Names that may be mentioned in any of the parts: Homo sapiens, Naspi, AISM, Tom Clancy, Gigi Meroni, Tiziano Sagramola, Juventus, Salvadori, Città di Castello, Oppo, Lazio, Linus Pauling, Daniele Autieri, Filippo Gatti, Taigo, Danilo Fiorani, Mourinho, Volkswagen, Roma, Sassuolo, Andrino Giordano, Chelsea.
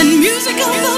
Music of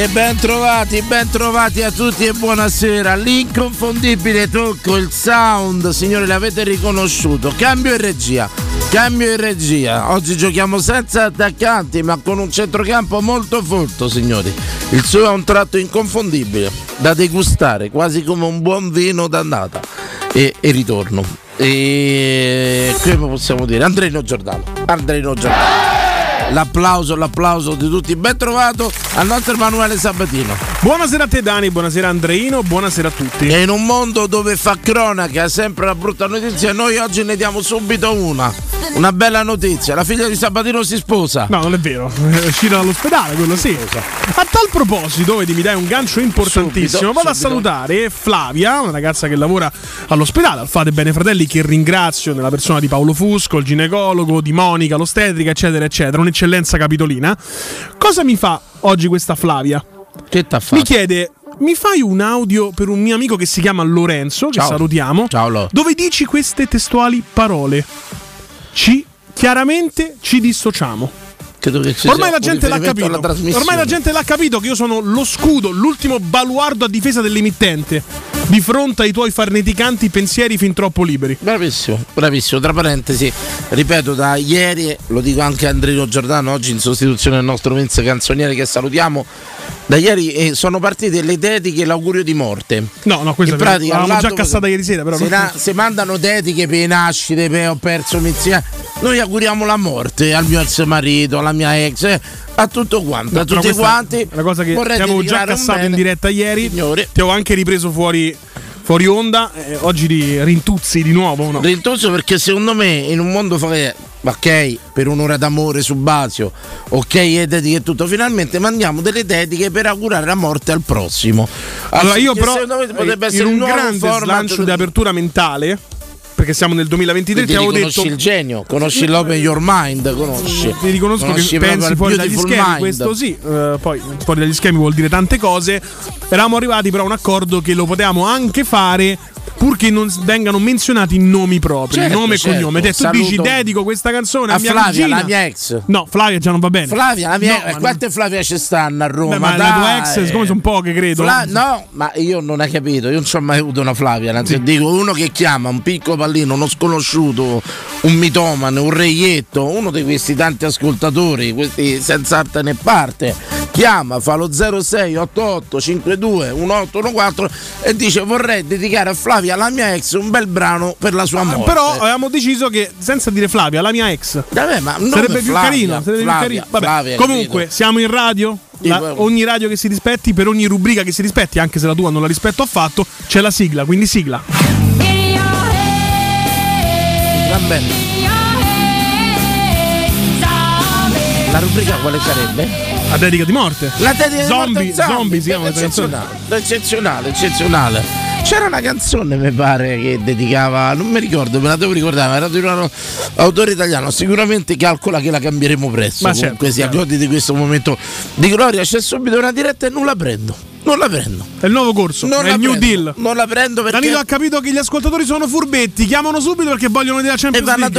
E ben trovati a tutti e buonasera. L'inconfondibile tocco, il sound, signori, l'avete riconosciuto. Cambio in regia. Oggi giochiamo senza attaccanti, ma con un centrocampo molto folto, signori. Il suo ha un tratto inconfondibile, da degustare, quasi come un buon vino d'annata e ritorno. E come possiamo dire? Andrino Giordano. L'applauso di tutti. Ben trovato al nostro Emanuele Sabatino. Buonasera a te, Dani, buonasera Andreino, buonasera a tutti. E in un mondo dove fa cronaca sempre la brutta notizia, noi oggi ne diamo subito una bella notizia: la figlia di Sabatino si sposa. No, non è vero, è uscita dall'ospedale, quello sì. A tal proposito, vedi, mi dai un gancio importantissimo, vado a salutare Flavia, una ragazza che lavora all'ospedale al Fate Bene Fratelli, che ringrazio nella persona di Paolo Fusco, il ginecologo, di Monica, l'ostetrica, eccetera eccetera. Eccellenza capitolina. Cosa mi fa oggi questa Flavia? Che t'ha fatto? Mi chiede: mi fai un audio per un mio amico che si chiama Lorenzo, che salutiamo. Ciao Lo. Dove dici queste testuali parole: chiaramente ci dissociamo. Ormai la gente l'ha capito. Ormai la gente l'ha capito che io sono lo scudo, l'ultimo baluardo a difesa dell'emittente di fronte ai tuoi farneticanti pensieri fin troppo liberi. Bravissimo. Tra parentesi, ripeto, da ieri, lo dico anche a Andrino Giordano, oggi in sostituzione del nostro Vince Canzoniere, che salutiamo. Da ieri sono partite le dediche e l'augurio di morte. No, questo l'avevamo già cassata ieri sera, però. Se mandano dediche per nascite, per ho perso mizia, noi auguriamo la morte al mio ex marito, alla mia ex, a tutto quanto, a tutti quanti. Una cosa che avevo già cassato in diretta ieri, signore. Ti ho anche ripreso fuori onda, oggi di rintuzzi di nuovo, no? Rintuzzo perché secondo me in un mondo ok, per un'ora d'amore su Basio, ok, e dediche e tutto, finalmente mandiamo delle dediche per augurare la morte al prossimo. Allora io però potrebbe essere un grande slancio di apertura mentale, perché siamo nel 2023, ti avevo detto: conosci il genio, conosci l'open your mind, conosci. Ti riconosco che pensi fuori dagli schemi, mind. Questo sì, poi fuori dagli schemi vuol dire tante cose. Eravamo arrivati però a un accordo che lo potevamo anche fare, purché non vengano menzionati nomi propri, nome e cognome. Te tu dici: dedico questa canzone a mia Flavia, cugina, la mia ex. No, Flavia già non va bene. Flavia, la mia ex. Quante Flavia ci stanno a Roma? Ma la tua ex, siccome sono poche, credo. No, ma io non hai capito, io non ci ho mai avuto una Flavia. Anzi, sì. Dico uno che chiama un piccolo pallino, uno sconosciuto, un mitomane, un reietto, uno di questi tanti ascoltatori, questi senza arte né parte, chiama, fa lo 06 88 52 1814 e dice: vorrei dedicare a Flavia, la mia ex, un bel brano per la sua morte. Però avevamo deciso che senza dire Flavia, la mia ex, ma sarebbe più carino. Vabbè, comunque siamo in radio. Ogni radio che si rispetti, per ogni rubrica che si rispetti, anche se la tua non la rispetto affatto, c'è la sigla, quindi sigla. Va bene. La rubrica quale sarebbe? La dedica di morte. La dedica di morte. Zombie si chiama questa canzone. Eccezionale. C'era una canzone, mi pare, che dedicava, non mi ricordo, me la devo ricordare, era di un autore italiano. Sicuramente calcola che la cambieremo presto. Ma comunque si godi di questo momento di gloria. C'è subito una diretta e non la prendo. È il nuovo corso, è il New Deal. Non la prendo perché Danilo ha capito che gli ascoltatori sono furbetti, chiamano subito perché vogliono della Champions League. E vanno a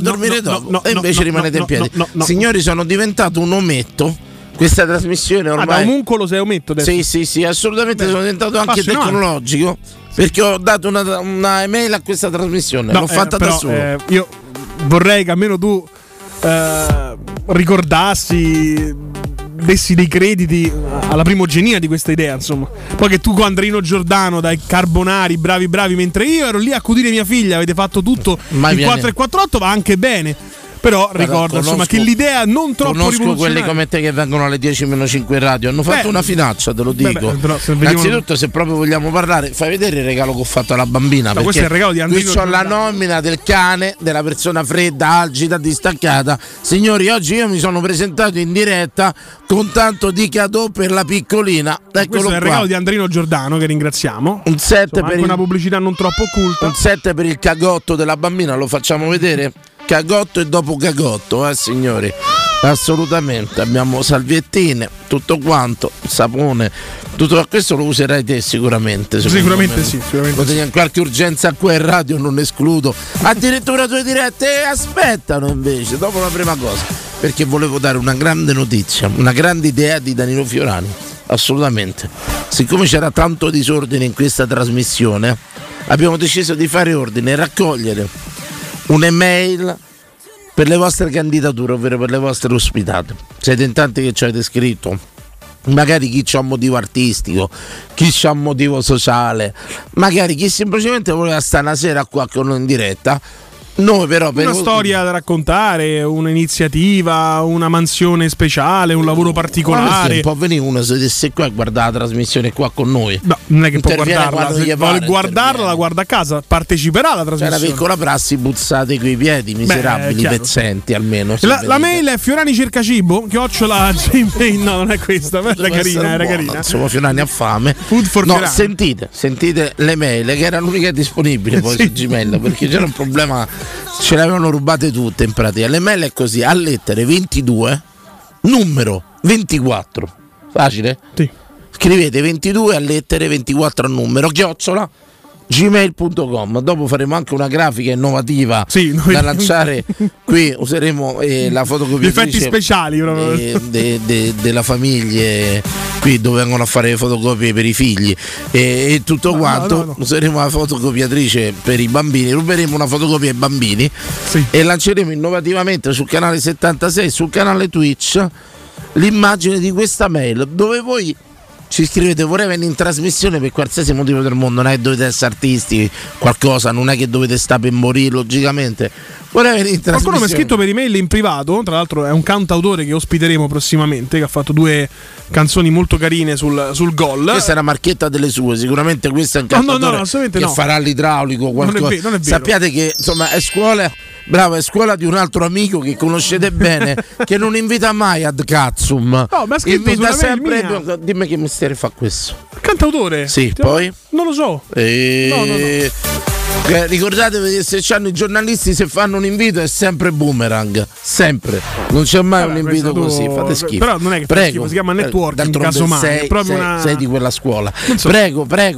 dormire dopo. E invece rimanete in piedi. No. Signori, sono diventato un ometto. Questa trasmissione ormai da omuncolo sei ometto adesso. Sì, assolutamente. Beh, sono diventato anche tecnologico, perché ho dato una email a questa trasmissione. L'ho fatta però, da solo. Io vorrei che almeno tu ricordassi, dessi dei crediti alla primogenia di questa idea, insomma. Poi che tu con Andrino Giordano, dai Carbonari, bravi, mentre io ero lì a accudire mia figlia, avete fatto tutto. Mai il 448 va anche bene. Però ricordo, insomma, che l'idea non troppo rivoluzionaria. Conosco quelli come te che vengono alle 10-5 in radio. Hanno fatto una finaccia, te lo dico. Innanzitutto, se proprio vogliamo parlare, fai vedere il regalo che ho fatto alla bambina. Questo è il regalo di Andrino. Qui c'ho la nomina del cane, della persona fredda, algida, distaccata. Signori, oggi io mi sono presentato in diretta con tanto di cadeau per la piccolina. Eccolo questo qua. È il regalo di Andrino Giordano, che ringraziamo. Un set, insomma, per una pubblicità non troppo occulta. Un set per il cagotto della bambina, lo facciamo vedere? Cagotto e dopo cagotto, signori, assolutamente. Abbiamo salviettine, tutto quanto, sapone, tutto. Questo lo userai te sicuramente. Sicuramente in qualche urgenza qua in radio, non escludo. Addirittura due dirette aspettano, invece, dopo la prima cosa. perché volevo dare una grande notizia, una grande idea di Danilo Fiorani, assolutamente. Siccome c'era tanto disordine in questa trasmissione, abbiamo deciso di fare ordine e raccogliere un'email per le vostre candidature, ovvero per le vostre ospitate. Siete in tanti che ci avete scritto, magari chi c'ha un motivo artistico, chi c'ha un motivo sociale, magari chi semplicemente voleva stare una sera qua con noi in diretta. Noi però per una storia da raccontare, un'iniziativa, una mansione speciale, un lavoro particolare. Può venire uno se stesse qua e guarda la trasmissione qua con noi. No, non è che può guardarla, se vuole guardarla la guarda a casa, parteciperà alla trasmissione. C'è una piccola prassi, buzzate coi piedi, miserabili, pezzenti almeno. La mail è fiorani cerca cibo @gmail. No, non è questa, era carina, era buona, carina. Insomma, Fiorani ha fame. Food for no, Fiorani. Sentite le mail che era l'unica disponibile poi sì, su Gmail, perché c'era un problema. Ce le avevano rubate tutte in pratica. Le mail è così, a lettere 22 numero 24. Facile? Sì. Scrivete 22 a lettere 24 a numero @ gmail.com. Dopo faremo anche una grafica innovativa, sì, da lanciare qui. Useremo la fotocopia, effetti speciali della famiglia qui dove vengono a fare le fotocopie per i figli e tutto quanto. No. Useremo la fotocopiatrice per i bambini, ruberemo una fotocopia ai bambini, sì, e lanceremo innovativamente sul canale 76, sul canale Twitch, l'immagine di questa mail dove voi ci scrivete, vorrei venire in trasmissione per qualsiasi motivo del mondo, non è che dovete essere artisti, qualcosa, non è che dovete stare per morire, logicamente. Vorrei venire in trasmissione. Qualcuno mi ha scritto per email in privato, tra l'altro è un cantautore che ospiteremo prossimamente, che ha fatto 2 canzoni molto carine sul gol. Questa è una marchetta delle sue, sicuramente questo è un cantautore che farà l'idraulico, qualcosa. Non è vero, non è vero. Sappiate che insomma è scuola. Bravo, è scuola di un altro amico che conoscete bene, che non invita mai ad Katsum. No, ma invita sempre. Dimmi che mestiere fa questo cantautore? Sì, poi? Non lo so. No. Ricordatevi che se c'hanno i giornalisti, se fanno un invito è sempre boomerang. Sempre. Non c'è mai un invito così. Fate schifo. Però non è che prego, schifo, si chiama networking. Casomai sei di quella scuola. So. Prego. Che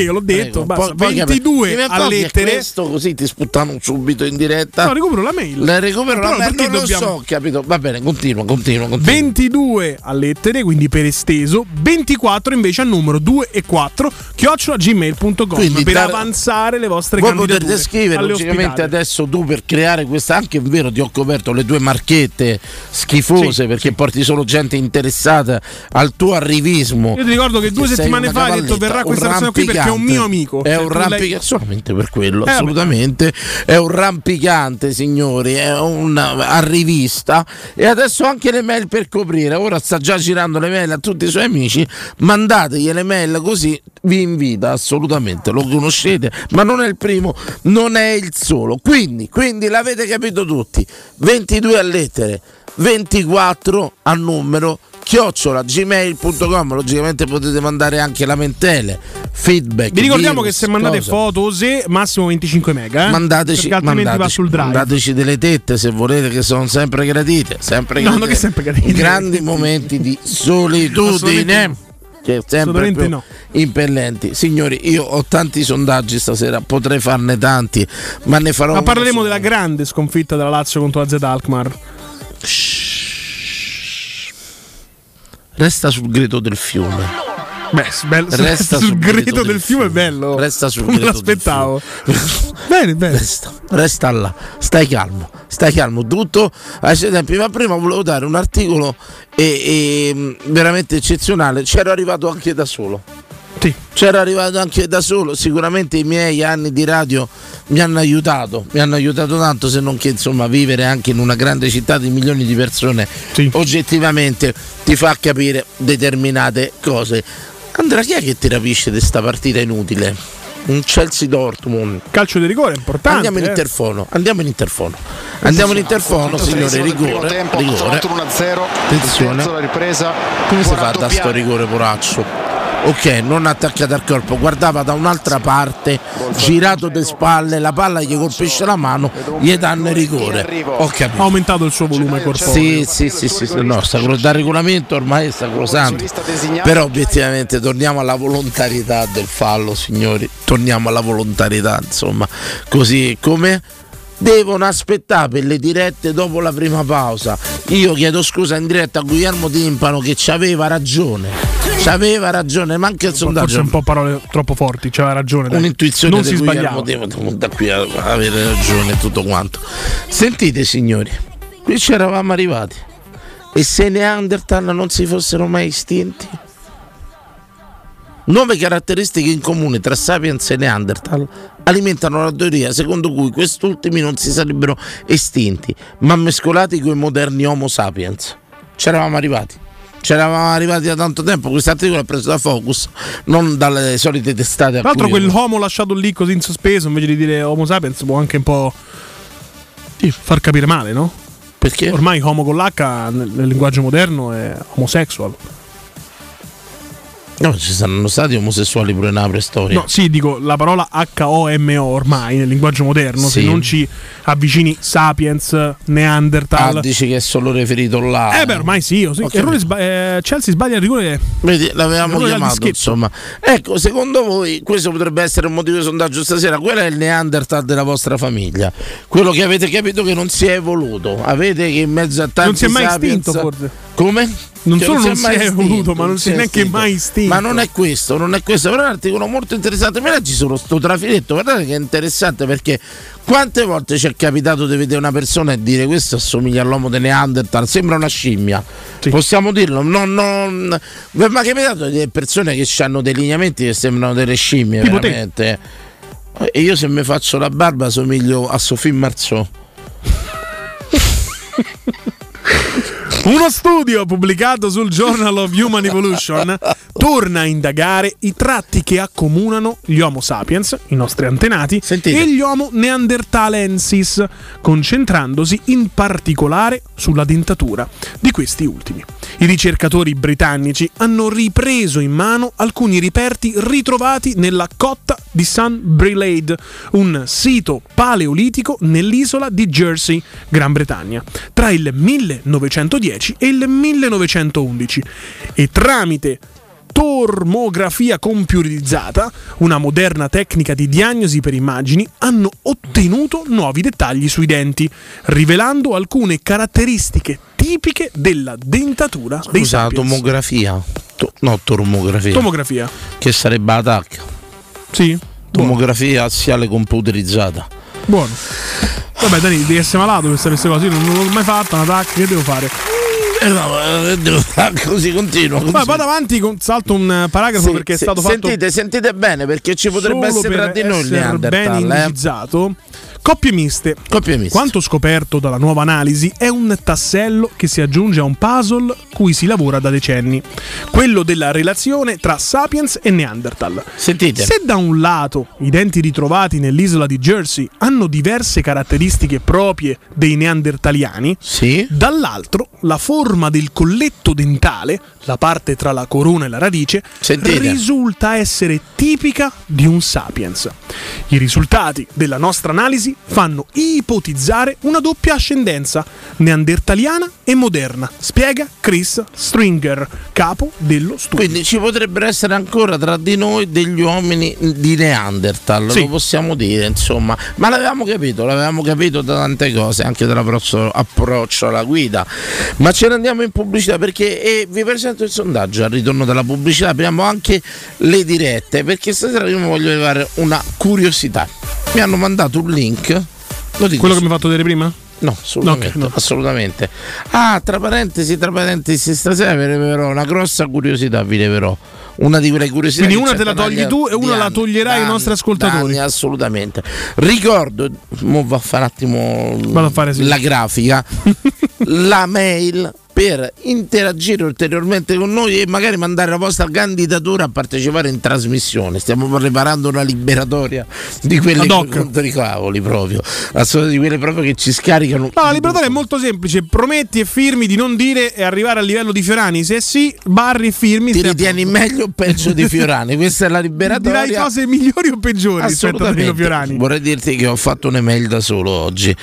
io l'ho detto. Basta. 22 a lettere. Questo così ti sputtano subito in diretta. No, recupero la mail. Perché non dobbiamo... lo so, capito? Va bene, continua. 22 a lettere, quindi per esteso. 24 invece al numero 2 e 4 @gmail.com per avanzare le vostre. Voi potete scrivere, logicamente adesso tu per creare questa, anche è vero ti ho coperto le 2 marchette schifose, sì, perché sì, porti solo gente interessata al tuo arrivismo. Io ti ricordo che 2 settimane fa hai detto verrà questa persona qui perché è un mio amico. È un rampicante, solamente per quello, assolutamente. È un rampicante, signori, è un arrivista e adesso anche le mail per coprire. Ora sta già girando le mail a tutti i suoi amici, mandategli le mail così vi invita assolutamente, lo conoscete, ma non è il primo, non è il solo, quindi l'avete capito tutti, 22 a lettere, 24 a numero @gmail.com. Logicamente potete mandare anche lamentele, feedback. Vi ricordiamo che se mandate foto, se massimo 25 mega, mandateci, va sul drive. Mandateci delle tette se volete, che sono sempre gradite, non che sempre gradite. Grandi momenti di solitudine. Che sempre più impellenti, signori. Io ho tanti sondaggi stasera, potrei farne tanti, ma ne farò. Ma parleremo della grande sconfitta della Lazio contro la Z Alkmaar. Resta sul greto del fiume. Resta sul greto del fiume è bello. Resta sul greto. Non l'aspettavo. Bene. Resta là. Stai calmo. Tutto ai suoi tempi. Ma prima volevo dare un articolo veramente eccezionale. C'era arrivato anche da solo. Sicuramente i miei anni di radio mi hanno aiutato tanto, se non che insomma vivere anche in una grande città di milioni di persone, sì, oggettivamente ti fa capire determinate cose. Andrea, chi è che ti rapisce di sta partita inutile? Un Chelsea Dortmund, calcio di rigore importante. Andiamo in interfono, signore. Rigore. 1-0. Attenzione. La ripresa. Come si fa da sto rigore, poraccio? Ok, non attaccata al corpo, guardava da un'altra parte, girato de spalle, la palla gli colpisce la mano, gli danno il rigore. Ho capito. Ha aumentato il suo volume corporeo. Sì. No, dal regolamento ormai è sacrosanto. Però obiettivamente torniamo alla volontarietà del fallo, signori. Insomma, così come... Devono aspettare per le dirette dopo la prima pausa Io chiedo scusa in diretta a Guglielmo Timpano che ci aveva ragione. C'aveva ragione, ma anche il sondaggio. Forse un po' parole troppo forti, c'aveva ragione. Dai. Un'intuizione non si sbagliava. Da qui a avere ragione e tutto quanto. Sentite signori, qui ci eravamo arrivati. E se Neanderthal non si fossero mai estinti? 9 caratteristiche in comune tra Sapiens e Neanderthal alimentano la teoria secondo cui quest'ultimi non si sarebbero estinti, ma mescolati con i moderni Homo sapiens. C'eravamo arrivati da tanto tempo. Questo articolo è preso da Focus, non dalle solite testate. Tra l'altro quell'homo lasciato lì così in sospeso, invece di dire Homo sapiens, può anche un po' far capire male, no? Perché? Ormai Homo con l'H nel linguaggio moderno è homosexual. No, ci saranno stati omosessuali pure nella preistoria. No, sì, dico, la parola HOMO ormai nel linguaggio moderno, sì. Se non ci avvicini Sapiens, Neanderthal. Ah, dici che è solo riferito là. Beh, ormai sì, okay. Chelsea sbaglia il rigore. Vedi, l'avevamo chiamato, insomma. Ecco, secondo voi questo potrebbe essere un motivo di sondaggio stasera? Quello è il Neanderthal della vostra famiglia, quello che avete capito che non si è evoluto. Avete che in mezzo a tanti non si è mai Sapiens, estinto, forse. Come? Non solo non si è evoluto, ma non si è neanche mai estinto. Ma non è questo, però è un articolo molto interessante. Mi leggi solo sto trafiletto, guardate che è interessante, perché quante volte ci è capitato di vedere una persona e dire questo assomiglia all'uomo di Neanderthal, sembra una scimmia, sì. Possiamo dirlo? Non. Ma che mi ha dato delle persone che hanno dei lineamenti che sembrano delle scimmie, tipo veramente te. E io se mi faccio la barba somiglio a Sophie Marceau. Uno studio pubblicato sul Journal of Human Evolution torna a indagare i tratti che accomunano gli Homo sapiens, i nostri antenati, sentite, e gli Homo neanderthalensis, concentrandosi in particolare sulla dentatura di questi ultimi. I ricercatori britannici hanno ripreso in mano alcuni reperti ritrovati nella cotta di St. Brelade, un sito paleolitico nell'isola di Jersey, Gran Bretagna, tra il 1910 e il 1911, e tramite tormografia compiuterizzata, una moderna tecnica di diagnosi per immagini, hanno ottenuto nuovi dettagli sui denti, rivelando alcune caratteristiche tipiche della dentatura. Scusa, dei sapiens. Tomografia? No, tormografia. Tomografia. Che sarebbe la TAC? Sì. Tomografia assiale computerizzata. Buono. Vabbè Dani, devi essere malato per queste cose, io non l'ho mai fatta, una TAC, che devo fare? Così continuo. Ma vado avanti, salto un paragrafo, sì, perché è stato fatto. Sentite bene, perché ci potrebbe essere tra di noi il Neanderthal ben indicizzato. Coppie miste. Quanto scoperto dalla nuova analisi è un tassello che si aggiunge a un puzzle cui si lavora da decenni, quello della relazione tra Sapiens e Neanderthal. Sentite. Se da un lato i denti ritrovati nell'isola di Jersey hanno diverse caratteristiche proprie dei neandertaliani, sì, dall'altro la forma del colletto dentale, la parte tra la corona e la radice, sentite, risulta essere tipica di un Sapiens. I risultati della nostra analisi fanno ipotizzare una doppia ascendenza neandertaliana e moderna, spiega Chris Stringer, capo dello studio. Quindi ci potrebbero essere ancora tra di noi degli uomini di Neanderthal, sì, lo possiamo dire, insomma. Ma l'avevamo capito da tante cose, anche dall'approccio alla guida. Ma ce ne andiamo in pubblicità, perché vi presento il sondaggio. Al ritorno dalla pubblicità apriamo anche le dirette, perché stasera io mi voglio levare una curiosità. Mi hanno mandato un link. Quello che mi hai fatto vedere prima? No, assolutamente, okay, no, assolutamente. Ah, tra parentesi, stasera vi leverò una grossa curiosità, vi leverò una di quelle curiosità. Quindi una te la togli tu e una la toglierai ai nostri ascoltatori. Assolutamente. Ricordo, mo va a fare un attimo la grafica, la mail per interagire ulteriormente con noi e magari mandare la vostra candidatura a partecipare in trasmissione. Stiamo preparando una liberatoria di quelle contro i cavoli proprio, di quelle proprio che ci scaricano. No, la liberatoria è molto semplice, prometti e firmi di non dire e arrivare al livello di Fiorani, se sì, barri e firmi. Ti ritieni meglio o peggio di Fiorani? Questa è la liberatoria. Dirai cose migliori o peggiori rispetto a Danilo Fiorani? Vorrei dirti che ho fatto un'email da solo oggi.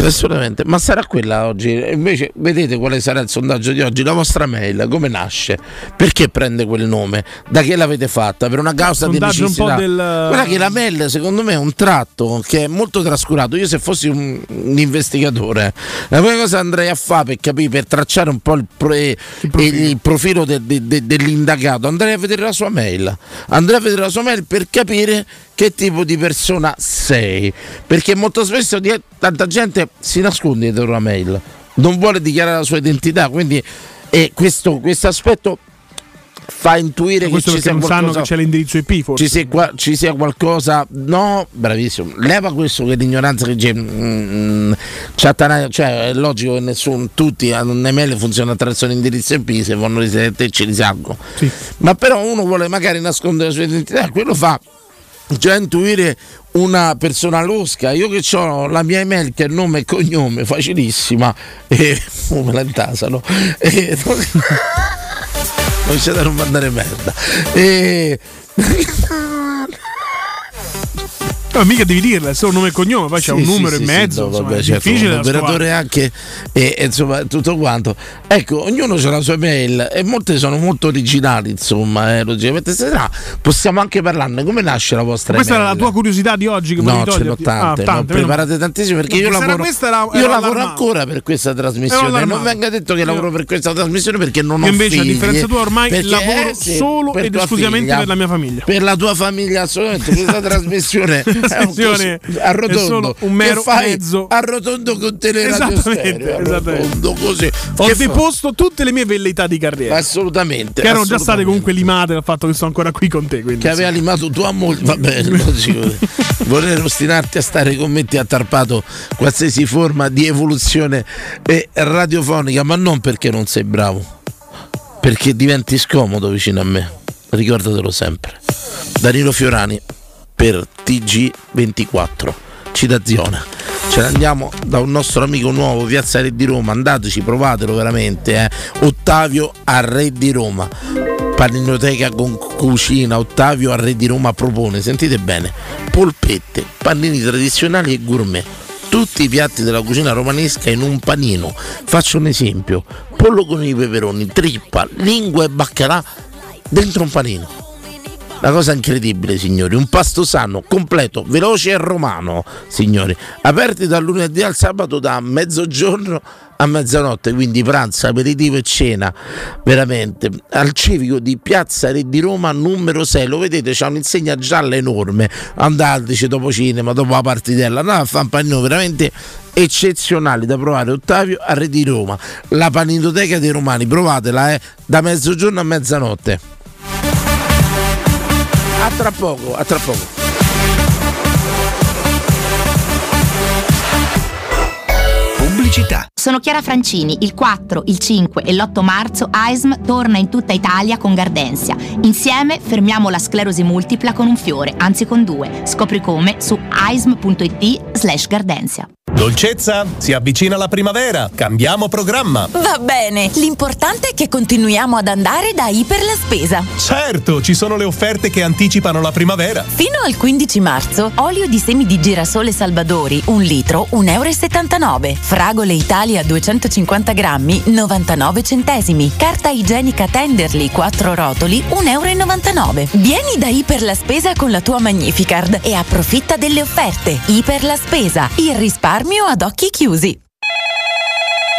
Assolutamente, ma sarà quella oggi? Invece vedete quale sarà era il sondaggio di oggi, la vostra mail come nasce? Perché prende quel nome? Da che l'avete fatta? Per una causa di necessità? Guarda che la mail secondo me è un tratto che è molto trascurato. Io se fossi un investigatore, la prima cosa andrei a fare per capire, per tracciare un po' il profilo dell'indagato, andrei a vedere la sua mail, andrei a vedere la sua mail per capire che tipo di persona sei, perché molto spesso tanta gente si nasconde dietro una mail, non vuole dichiarare la sua identità, quindi questo aspetto fa intuire che ci sia qualcosa, sanno che c'è l'indirizzo IP, forse ci sia qualcosa. No, bravissimo, leva questo, che l'ignoranza che c'è, cioè è logico che tutti hanno un'email, funziona attraverso l'indirizzo IP, se vanno risettarci li sanno, sì. Ma però uno vuole magari nascondere la sua identità, quello fa già intuire una persona losca. Io che ho la mia email che è nome e cognome facilissima, e me la intasano, non c'è da non mandare merda, No, mica devi dirla, è solo nome e cognome, poi c'è un numero e mezzo, no, vabbè, insomma, è difficile, l'operatore anche, e insomma tutto quanto. Ecco, ognuno ha la sua email e molte sono molto originali, insomma, logicamente sarà. Possiamo anche parlarne, come nasce la vostra email? Questa era la tua curiosità di oggi, che no, ce l'ho tante, preparate tantissime, perché io lavoro ancora per questa trasmissione, non venga detto che lavoro per questa trasmissione perché non ho figli. Invece a differenza tua ormai lavoro solo ed esclusivamente per la mia famiglia. Per la tua famiglia assolutamente, questa trasmissione è solo un mero mezzo arrotondo con Teleradio Stereo, arrotondo così. Ho deposto tutte le mie velleità di carriera, assolutamente, che erano già state comunque limate dal fatto che sono ancora qui con te, quindi, che aveva limato tua moglie, va bene. Voler ostinarti a stare con me ti ha tarpato qualsiasi forma di evoluzione radiofonica, ma non perché non sei bravo, perché diventi scomodo vicino a me, ricordatelo sempre. Danilo Fiorani per TG24, citazione. Ce ne andiamo da un nostro amico nuovo, Piazza Re di Roma, andateci, provatelo veramente, Ottavio a Re di Roma, paninoteca con cucina. Ottavio a Re di Roma propone, sentite bene, polpette, panini tradizionali e gourmet, tutti i piatti della cucina romanesca in un panino. Faccio un esempio: pollo con i peperoni, trippa, lingua e baccalà dentro un panino. La cosa incredibile, signori, un pasto sano, completo, veloce e romano, signori, aperti dal lunedì al sabato da mezzogiorno a mezzanotte, quindi pranzo, aperitivo e cena, veramente, al civico di Piazza Re di Roma numero 6, lo vedete, c'è un'insegna gialla enorme, andateci dopo cinema, dopo la partitella, no, fa un panino veramente eccezionali da provare. Ottavio a Re di Roma, la paninoteca dei romani, provatela, da mezzogiorno a mezzanotte. A tra poco. Pubblicità. Sono Chiara Francini. Il 4, il 5 e l'8 marzo AISM torna in tutta Italia con Gardensia. Insieme fermiamo la sclerosi multipla con un fiore, anzi con due. Scopri come su aism.it/Gardensia. Dolcezza, si avvicina la primavera, cambiamo programma. Va bene, l'importante è che continuiamo ad andare da Iper La Spesa. Certo, ci sono le offerte che anticipano la primavera. Fino al 15 marzo, olio di semi di girasole Salvadori, 1 litro, 1,79 €. Fragole Italia 250 grammi, 99 centesimi. Carta igienica Tenderly, 4 rotoli, 1,99 €. Vieni da Iper La Spesa con la tua Magnificard e approfitta delle offerte. Iper La Spesa, il risparmio ad occhi chiusi.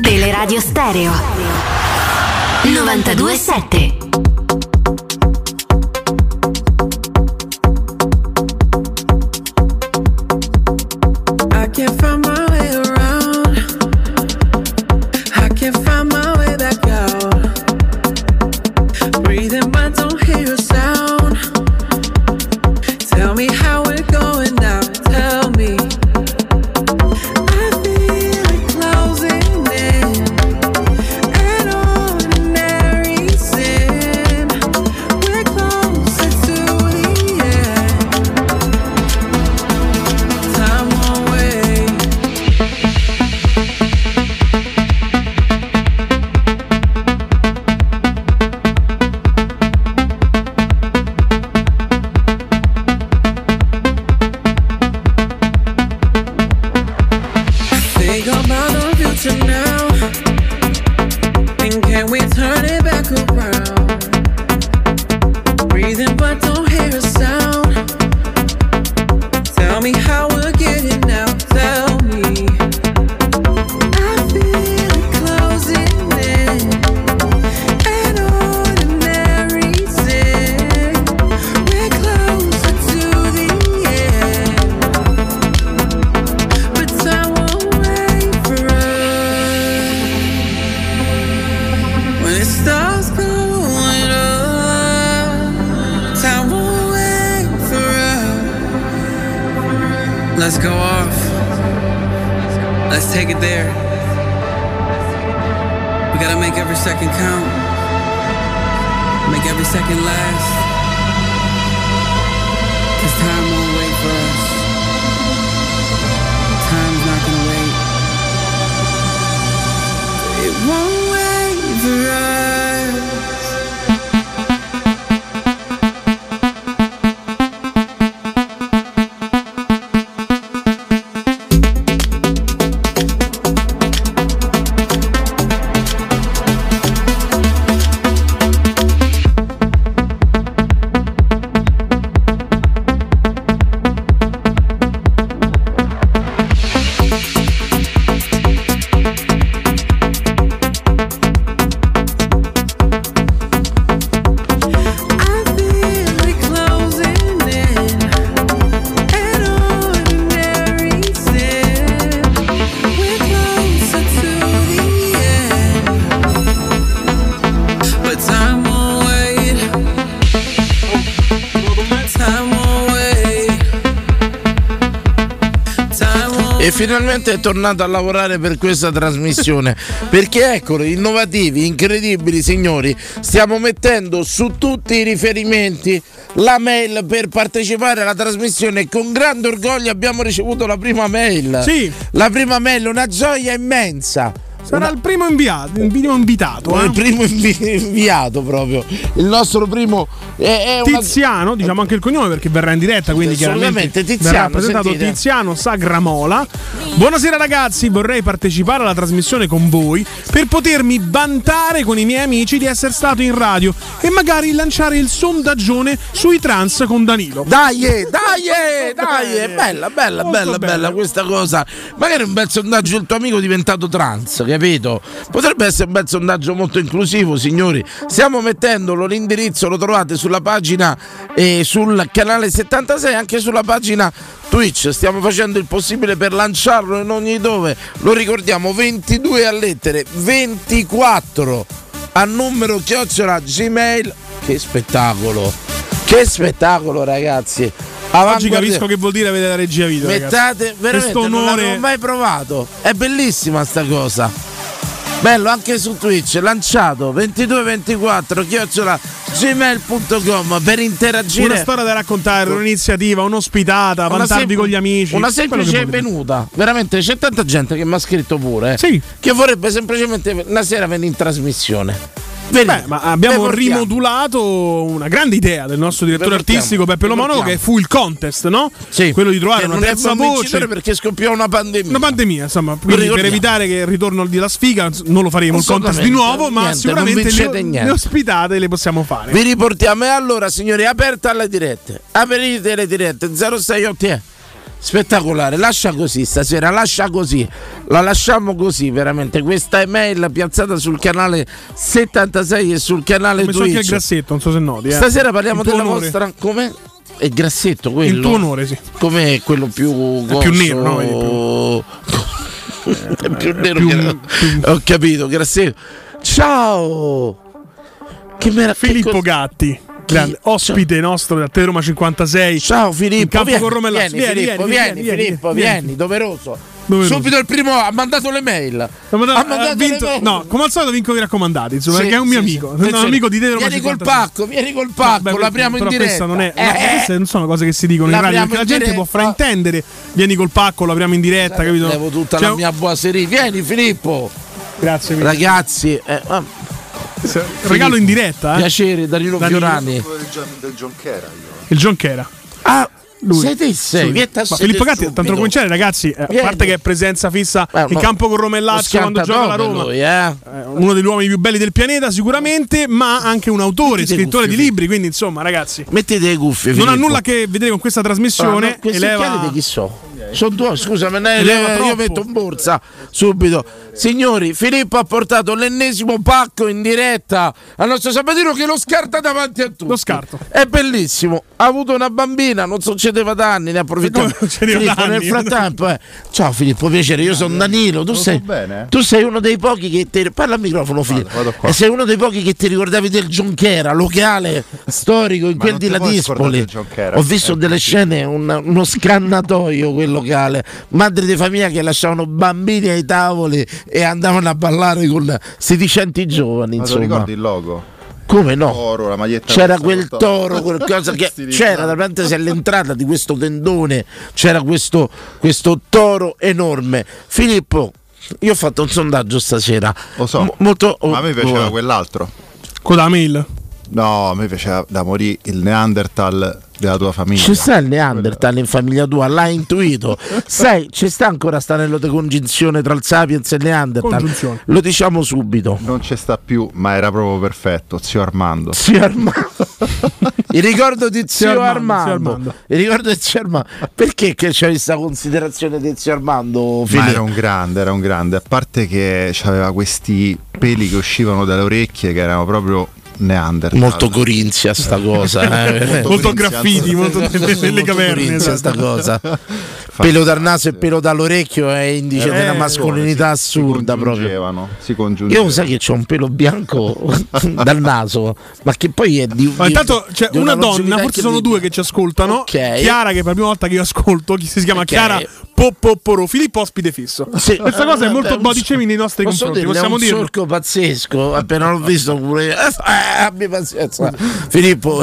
Teleradio Stereo 92.7. I can't find my way around, I can't find my way back out, breathing but don't hear a sound, tell me how we're going now, tell me. I feel it closing in. I know future now, and can we turn it back around? Breathing but don't hear a sound. Tell me how we're getting out, tell me. I feel it closing in, an ordinary sin. We're closer to the end, but time won't wait for us. When it starts blowing up, time won't wait for us. Let's go off, let's take it there. We gotta make every second count, make every second last, 'cause time won't wait for us. Time's not gonna wait. It won't wait for us. Finalmente è tornato a lavorare per questa trasmissione, perché eccoli, innovativi, incredibili signori, stiamo mettendo su tutti i riferimenti, la mail per partecipare alla trasmissione. Con grande orgoglio abbiamo ricevuto la prima mail. Sì, la prima mail, una gioia immensa. Sarà il primo inviato, il primo inviato proprio. Il nostro primo è Tiziano, diciamo anche il cognome perché verrà in diretta, quindi chiaramente Tiziano, verrà presentato. Sentite. Tiziano Sagramola. Buonasera ragazzi, vorrei partecipare alla trasmissione con voi per potermi vantare con i miei amici di essere stato in radio e magari lanciare il sondaggione sui trans con Danilo. Dai, bella questa cosa. Magari un bel sondaggio del tuo amico diventato trans, capito? Potrebbe essere un bel sondaggio molto inclusivo, signori. Stiamo mettendolo, l'indirizzo lo trovate sulla pagina e sul canale 76, anche sulla pagina Twitch. Stiamo facendo il possibile per lanciarlo in ogni dove. Lo ricordiamo, 22 a lettere, 24 a numero @gmail. Che spettacolo! Che spettacolo, ragazzi! Oggi capisco che vuol dire avere la regia video. Mettate, veramente onore... non l'avevo mai provato. È bellissima sta cosa. Bello, anche su Twitch, lanciato 2224 @gmail.com per interagire. Una storia da raccontare, un'iniziativa, un'ospitata, vantarvi con gli amici. Una semplice venuta. Veramente c'è tanta gente che mi ha scritto pure, sì, che vorrebbe semplicemente una sera venire in trasmissione. Beh, ma abbiamo rimodulato una grande idea del nostro direttore artistico Beppe Lomano, che fu il contest, no? Sì, quello di trovare una terza voce, perché scoppiò una pandemia. Una pandemia, insomma, quindi per evitare che il ritorno di La Sfiga non lo faremo il contest di nuovo, ma sicuramente le ospitate le possiamo fare. Vi riportiamo. E allora, signori, aperta alle dirette. Aprite le dirette 068. Spettacolare, lascia così stasera, lascia così, la lasciamo così veramente. Questa email piazzata sul canale 76 e sul canale 12. Anche il grassetto, non so se noti. Stasera parliamo della vostra. Come? È grassetto quello? Il tuo onore, sì. Come quello più grosso, più nero, no? È più nero, più... Ho capito, grassetto. Ciao! Che meraviglia! Filippo Gatti, grande ospite nostro da Roma 56. Ciao Filippo, vieni, doveroso. Subito il primo ha mandato le mail. No, come al solito vinco i raccomandati, insomma, perché è un mio amico, un amico di Roma. Vieni col pacco, l'apriamo in diretta. Questa non è, queste non sono cose che si dicono in radio, perché la gente può fraintendere. Vieni col pacco, l'apriamo in diretta, capito? Devo tutta la mia boiserie. Vieni Filippo. Grazie mille. Ragazzi, regalo in diretta. Piacere, Danilo Fiorani. Il Jonchera. Ah, lui. 6-6. Ma Filippo Gatti, tanto cominciare, ragazzi, a parte che è presenza fissa in campo con Roma e Lazio quando gioca la Roma, lui, uno degli uomini più belli del pianeta sicuramente, ma anche un autore, scrittore di libri, quindi insomma, ragazzi, mettete le cuffie. Non ha nulla a che vedere con questa trasmissione. Eleva... chi so? Sono due, scusami, io metto in borsa subito. Signori, Filippo ha portato l'ennesimo pacco in diretta al nostro Sabatino, che lo scarta davanti a tutti. Lo scarto è bellissimo. Ha avuto una bambina, non succedeva da anni, ne approfittiamo. Filippo, nel frattempo, ciao Filippo, piacere. Io sono Danilo. Tu sei uno dei pochi che ti... Parla al microfono, Filippo. E sei uno dei pochi che ti ricordavi del Jonchera, locale storico in quel di La Dispoli. Ho visto delle scene, uno scannatoio, quello locale, madri di famiglia che lasciavano bambini ai tavoli e andavano a ballare con sedicenti giovani. Ma insomma, ricordi il logo? Come no? Toro, la maglietta, c'era quel toro, qualcosa che c'era davanti all'entrata di questo tendone, c'era questo toro enorme. Filippo, io ho fatto un sondaggio stasera. Lo so. Ma a me piaceva quell'altro. Codamil. No, a me piaceva da morire il Neanderthal della tua famiglia. Ci sta il Neanderthal in famiglia tua, l'hai intuito. Sai, ci sta ancora sta anello di congiunzione tra il Sapiens e il Neanderthal. Congiunzione. Lo diciamo subito. Non ci sta più, ma era proprio perfetto, zio Armando. Zio Armando. Il ricordo di zio Armando. Il ricordo di zio Armando. Perché che c'è questa considerazione di zio Armando? Ma era un grande, a parte che aveva questi peli che uscivano dalle orecchie che erano proprio Neanderthal. Molto corinzia sta cosa, molto graffiti, molto delle caverne sta cosa. Pelo dal naso e pelo dall'orecchio è indice della mascolinità assurda, proprio si congiungevano. Io sai che c'ho un pelo bianco dal naso, ma che poi è di... Ma intanto c'è una donna, forse sono due che ci ascoltano, okay. Chiara, che per la prima volta che io ascolto, chi si chiama, okay. Chiara Popporo, Filippo ospite fisso, sì. Questa cosa è molto body shaming nei nostri confronti, possiamo dire. È un solco pazzesco, appena l'ho visto pure... abbi pazienza, Filippo,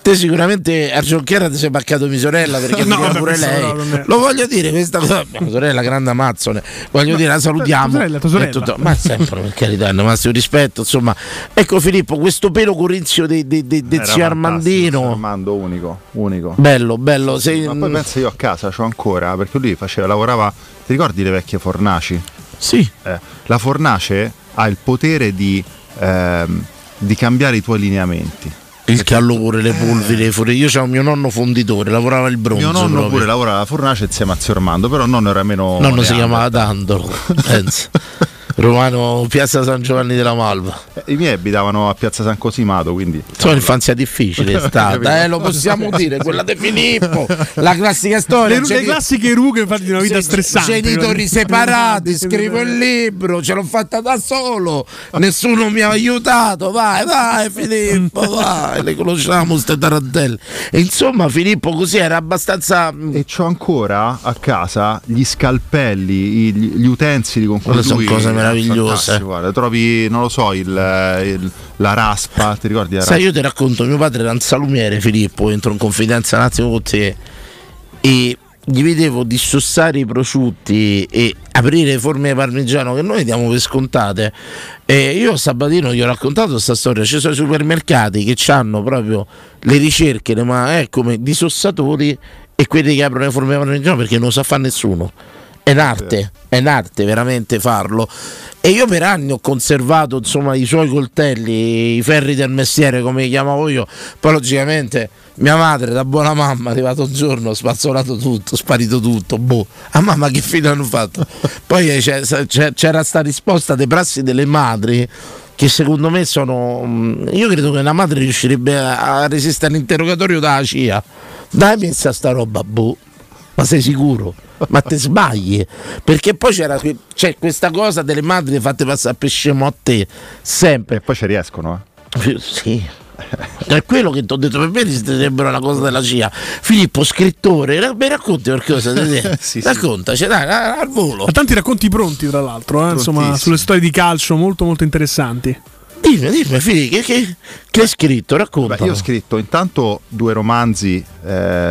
te sicuramente a Jonchera ti sei baccato mia sorella, perché no, pure lei. No, lo voglio dire, questa cosa, mia sorella, grande amazzone, voglio dire, la salutiamo. Tua sorella. Tutto, ma sempre, per carità, il massimo rispetto, insomma. Ecco Filippo, questo pelo corinzio di zio Armandino. Armando unico. Bello. Sei... Ma poi penso io a casa, c'ho ancora, perché lui lavorava, ti ricordi le vecchie fornaci? Sì. La fornace ha il potere di cambiare i tuoi lineamenti, il calore, le polvere, le furie. Io c'ho mio nonno fonditore, lavorava il bronzo. Mio nonno proprio. Pure lavorava la fornace insieme a zio Armando, però nonno era meno. Nonno si chiamava Dandolo, penso. Romano, Piazza San Giovanni della Malva. I miei abitavano a Piazza San Cosimato, quindi sono infanzia difficile è stata, lo possiamo dire, quella di Filippo, la classica storia, le classiche rughe infatti di una vita stressante, genitori separati, scrivo il libro, ce l'ho fatta da solo, nessuno mi ha aiutato, vai Filippo, vai, le conosciamo ste tarantelle. E insomma Filippo così era abbastanza. E c'ho ancora a casa gli scalpelli, gli utensili con cui lui... meravigliosa, guarda, trovi, non lo so, la raspa, ti ricordi? La raspa? Sai, io ti racconto, mio padre era un salumiere, Filippo, entro in confidenza un attimo con te, e gli vedevo dissussare i prosciutti e aprire forme di parmigiano che noi diamo per scontate. E io a Sabatino gli ho raccontato questa storia, ci sono i supermercati che hanno proprio le ricerche, ma è come dissossatori e quelli che aprono le forme di parmigiano, perché non lo sa fare nessuno. È un'arte veramente farlo. E io per anni ho conservato, insomma, i suoi coltelli, i ferri del mestiere, come li chiamavo io. Poi logicamente mia madre, da buona mamma, è arrivato un giorno, spazzolato tutto, sparito tutto, boh. A mamma che fine hanno fatto? Poi c'era sta risposta dei prassi delle madri, che secondo me sono... Io credo che una madre riuscirebbe a resistere all'interrogatorio dalla CIA. Dai, pensa a sta roba, boh. Ma sei sicuro? Ma te sbagli? Perché poi c'è questa cosa delle madri fatte passare per scemo a te sempre. E poi ci riescono, eh? Sì. È quello che ti ho detto, per me resisterebbero alla cosa della CIA. Filippo, scrittore, mi racconti qualcosa? Sì, raccontaci, dai, al volo. Ha tanti racconti pronti, tra l'altro, insomma, sulle storie di calcio molto molto interessanti. Dimmi, Filippo, che hai scritto? Racconta. Io ho scritto intanto 2 romanzi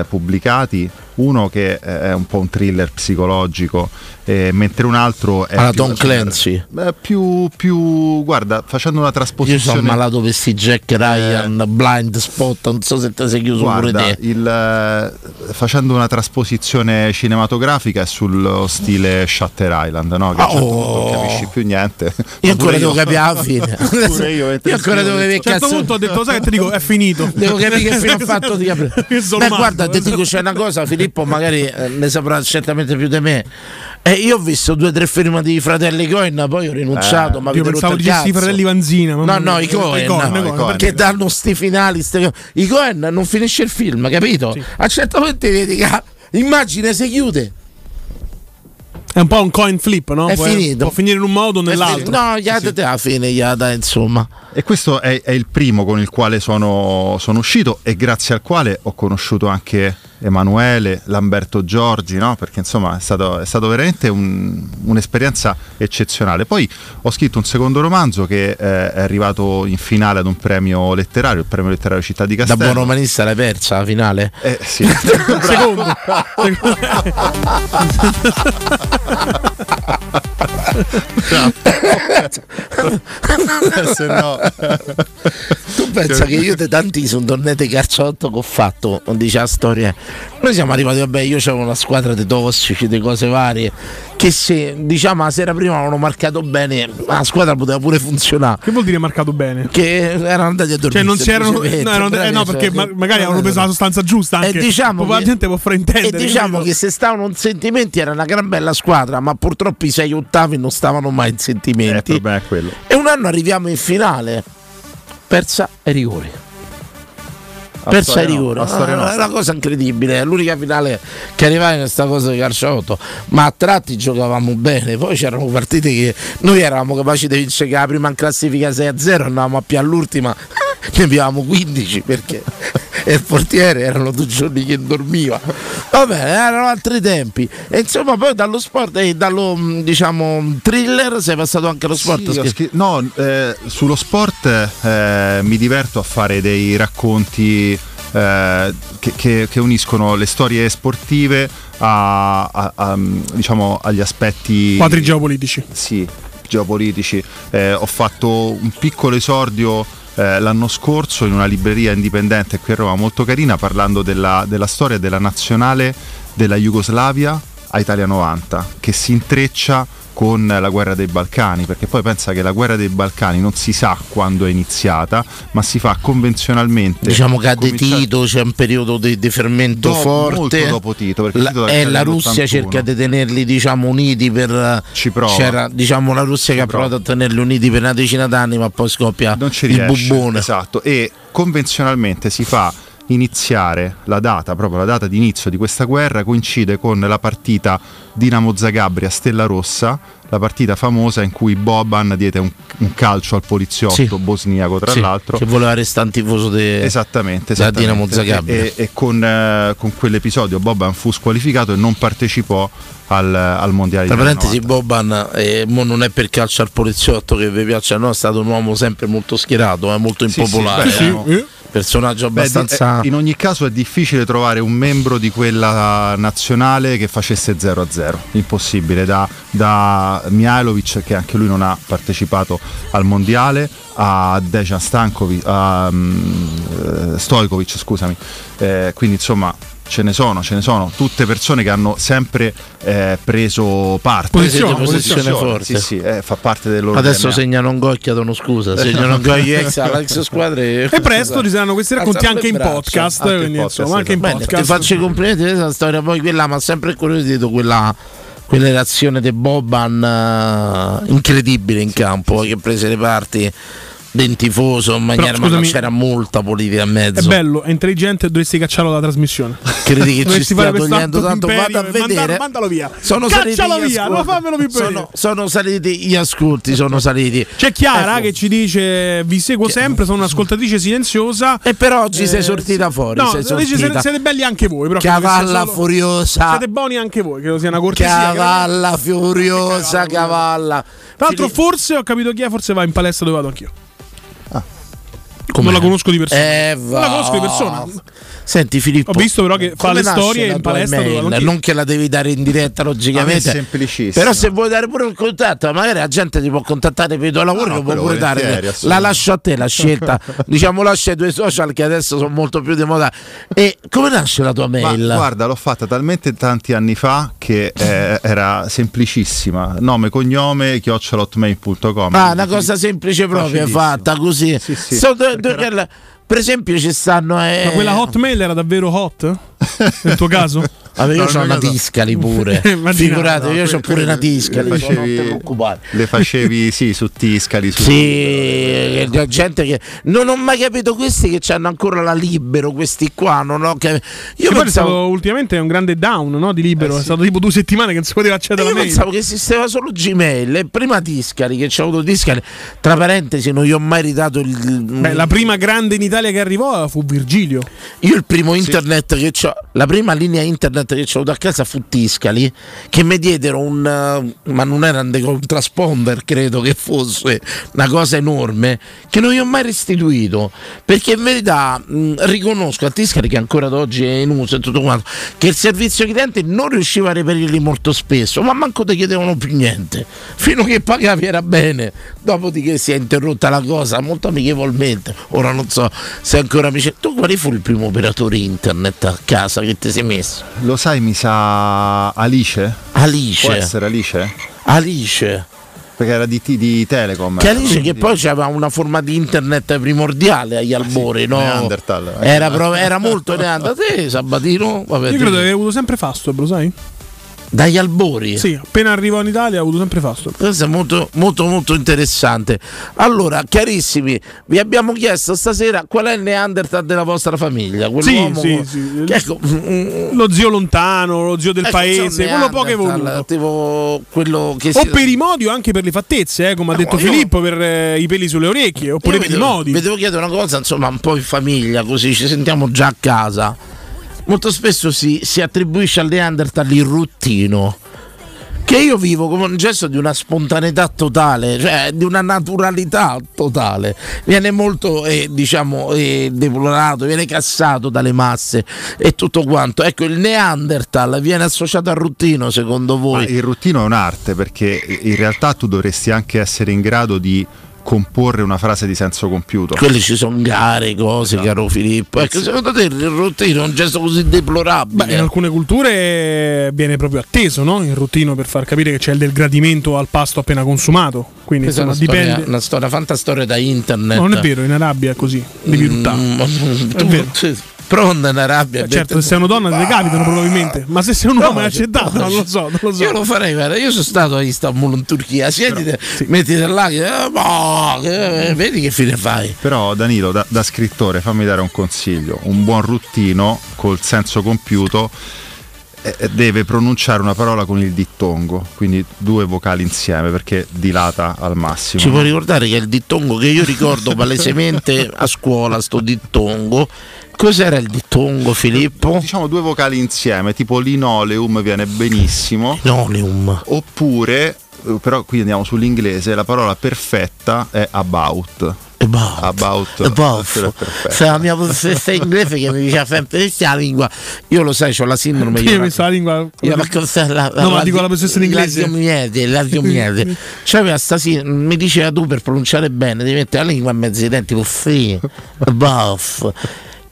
pubblicati. uno che è un po' un thriller psicologico, mentre un altro è Tom Clancy, più guarda, facendo una trasposizione, io sono malato per sti Jack Ryan, Blind Spot, non so se te sei chiuso, guarda, pure te, facendo una trasposizione cinematografica è sullo stile Shutter Island, no? Che non capisci più niente. Io ancora devo capire alla fine. Io ancora devo capire, a un certo punto ho detto, sai che ti dico, è finito, devo capire che fine ho fatto di capire. Beh, guarda, ti dico, c'è una cosa, Filippo magari ne saprà certamente più di me. Io ho visto 2 o 3 film di fratelli Coen, poi ho rinunciato. Ma io pensavo di questi fratelli Vanzina. No, no, i Coen che danno sti finali, i Coen non finisce il film, capito? Sì. A un certo punto vedi che l'immagine si chiude. È un po' un coin flip, no? È finito. Può finire in un modo o nell'altro. No, gli altri alla fine, gli altri, insomma. E questo è il primo con il quale sono uscito e grazie al quale ho conosciuto anche Emanuele, Lamberto Giorgi, no? Perché insomma è stato veramente un'esperienza eccezionale. Poi ho scritto un secondo romanzo che è arrivato in finale ad un premio letterario, il premio letterario Città di Castello. Da buon romanista l'hai persa la finale? Sì. Secondo. Se no. Tu pensa che io di tanti sono tornate carciotto che ho fatto, non dice la storia. Noi siamo arrivati, vabbè, io c'avevo una squadra di tossici, di cose varie, che se diciamo la sera prima avevano marcato bene, la squadra poteva pure funzionare. Che vuol dire marcato bene? Che erano andati a dormire. Cioè non c'erano. No, perché magari avevano preso la sostanza giusta anche. E diciamo la gente può fraintendere. E diciamo che se stavano in sentimenti era una gran bella squadra, ma purtroppo i 6 ottavi non stavano mai in sentimenti. Beh, quello. E un anno arriviamo in finale, persa ai rigori. Persa ai rigori, è una cosa incredibile. È l'unica finale che arrivava in questa cosa di calciotto. Ma a tratti giocavamo bene. Poi c'erano partite che noi eravamo capaci di vincere, che la prima in classifica 6-0, andavamo a più all'ultima, ne abbiamo 15 perché il portiere erano 2 giorni che dormiva. Vabbè, erano altri tempi. E insomma, poi dallo sport e dallo diciamo thriller sei passato anche allo sport. Sì, no, sullo sport mi diverto a fare dei racconti che uniscono le storie sportive diciamo agli aspetti quadri geopolitici. Sì, geopolitici. Ho fatto un piccolo esordio l'anno scorso in una libreria indipendente qui a Roma, molto carina, parlando della storia della nazionale della Jugoslavia a Italia 90, che si intreccia con la guerra dei Balcani, perché poi pensa che la guerra dei Balcani non si sa quando è iniziata, ma si fa convenzionalmente, diciamo che a De Tito c'è un periodo di fermento forte, molto dopo Tito, perché Tito la Russia cerca di tenerli diciamo uniti, per ci prova. C'era diciamo la Russia che ha provato a tenerli uniti per una decina d'anni, ma poi scoppia il bubbone. Esatto, e convenzionalmente si fa iniziare la data, proprio la data di inizio di questa guerra coincide con la partita Dinamo Zagabria Stella Rossa, la partita famosa in cui Boban diede un calcio al poliziotto bosniaco, tra l'altro, che voleva restare un tifoso esattamente. Da Dinamo Zagabria e con quell'episodio Boban fu squalificato e non partecipò al mondiale. Tra parentesi, Boban non è per calcio al poliziotto che vi piaccia, no, è stato un uomo sempre molto schierato, molto impopolare. Personaggio abbastanza. In ogni caso è difficile trovare un membro di quella nazionale che facesse 0-0. Impossibile, da Mihajlović, che anche lui non ha partecipato al mondiale, a Dejan Stojković, scusami. Quindi insomma ce ne sono tutte persone che hanno sempre preso parte, posizione forte. Fa parte del loro adesso DNA. Segnano un gol, chiedono scusa, segnano un gol ex squadra e presto saranno questi racconti anche in podcast, ti faccio i complimenti per questa storia, poi quella mi ha sempre incuriosito, quella reazione di Boban incredibile in campo, che prese le parti del tifoso in maniera, ma non c'era molta politica a mezzo. È bello, è intelligente, dovresti cacciarlo dalla trasmissione. Credi che ci stia togliendo tanto? Vado a vedere, mandalo via. Sono saliti gli ascolti, sono saliti. C'è Chiara che ci dice: vi seguo sempre, sono un'ascoltatrice silenziosa. E per oggi sei sortita fuori. No, siete belli anche voi. Però cavalla furiosa. Siete buoni anche voi, credo sia una cortesia. Cavalla furiosa, cavalla. Tra l'altro, forse ho capito chi è, forse va in palestra dove vado anch'io. Non la conosco di persona. Non la conosco di persona. Senti Filippo, ho visto però che fa le storie in palestra. Non che la devi dare in diretta logicamente, è semplicissimo. Però se vuoi dare pure il contatto, magari la gente ti può contattare per i tuoi lavori, lo può pure dare. La lascio a te la scelta. Diciamo lascia i tuoi social che adesso sono molto più di moda. E come nasce la tua mail? Ma, guarda, l'ho fatta talmente tanti anni fa che era semplicissima. Nome, cognome, @hotmail.com. Ah, una cosa semplice proprio, è fatta così. Sì, sì. So, per esempio ci stanno ma quella Hotmail era davvero hot? Nel tuo caso? Vabbè, io ho una Tiscali pure. Figurate, no, io ho pure una Tiscali. Le facevi sì, su Tiscali. Su sì, gente che non ho mai capito, questi che c'hanno ancora la Libero, questi qua. Non ho capito. Io pensavo ultimamente è un grande down, no, di Libero. Sì. È stato tipo 2 settimane che non si poteva accedere alla mail. Io pensavo che esisteva solo Gmail. E prima Tiscali, che c'ho avuto Tiscali. Tra parentesi, non gli ho mai ridato il. Beh, la prima grande in Italia che arrivò fu Virgilio. Io il primo internet che c'ho, la prima linea internet che c'ho da casa fu Tiscali, che mi diedero ma non era un transponder, credo che fosse una cosa enorme che non gli ho mai restituito, perché in verità riconosco a Tiscali, che ancora ad oggi è in uso e tutto quanto, che il servizio cliente non riusciva a reperirli molto spesso, ma manco ti chiedevano più niente, fino che pagavi era bene, dopodiché si è interrotta la cosa molto amichevolmente. Ora non so se ancora tu quale fu il primo operatore internet a casa che ti sei messo? Lo sai, mi sa Alice. Può essere Alice. Perché era di Telecom. Che Alice, che poi c'aveva una forma di internet primordiale agli albori, sì, no? Neanderthal. Era molto Neanderthal. Sì, Sabatino. Vabbè, io credo che avevi avuto sempre fasto, lo sai? Dagli albori? Sì, appena arrivò in Italia ha avuto sempre fasto. Questo è molto molto molto interessante. Allora, carissimi, vi abbiamo chiesto stasera qual è il Neanderthal della vostra famiglia. Sì. Ecco, lo zio lontano, lo zio del paese, quello poco evoluto. Tipo quello che per i modi o anche per le fattezze, come ha detto Filippo, per i peli sulle orecchie, oppure per i modi. Vi devo chiedere una cosa, insomma, un po' in famiglia, così ci sentiamo già a casa. Molto spesso si attribuisce al Neanderthal il ruttino, che io vivo come un gesto di una spontaneità totale, cioè di una naturalità totale. Viene molto deplorato, viene cassato dalle masse e tutto quanto. Ecco, il Neanderthal viene associato al ruttino, secondo voi? Ma il ruttino è un'arte, perché in realtà tu dovresti anche essere in grado di comporre una frase di senso compiuto. Quelle ci sono gare, cose, esatto. Caro Filippo, ecco, secondo te il ruttino è un gesto così deplorabile? Beh, in alcune culture viene proprio atteso, no? Il ruttino, per far capire che c'è il del gradimento al pasto appena consumato. Quindi questa dipende. Una fantastoria da internet. No, non è vero, in Arabia è così, devi ruttare. È vero. Pronta in Arabia, certo, se sei una donna ti capitano probabilmente, ma se sei un uomo è accettato, non lo so. Io lo farei, guarda, io sono stato a Istanbul, in Turchia, siediti, sì. Mettiti là, vedi che fine fai. Però Danilo, da scrittore, fammi dare un consiglio: un buon ruttino col senso compiuto deve pronunciare una parola con il dittongo, quindi 2 vocali insieme, perché dilata al massimo. Ci può ricordare che è il dittongo che io ricordo palesemente a scuola, sto dittongo. Cos'era il dittongo, Filippo? Diciamo 2 vocali insieme, tipo linoleum viene benissimo. Linoleum. Oppure, però qui andiamo sull'inglese, la parola perfetta è about. About. Se la mia professoressa inglese che mi diceva sempre la lingua, io lo sai, ho la sindrome. Io ho messo la lingua. Ma dico la professoressa in inglese. La zio miede. Cioè, mi diceva tu per pronunciare bene devi mettere la lingua in mezzo ai denti, così. About.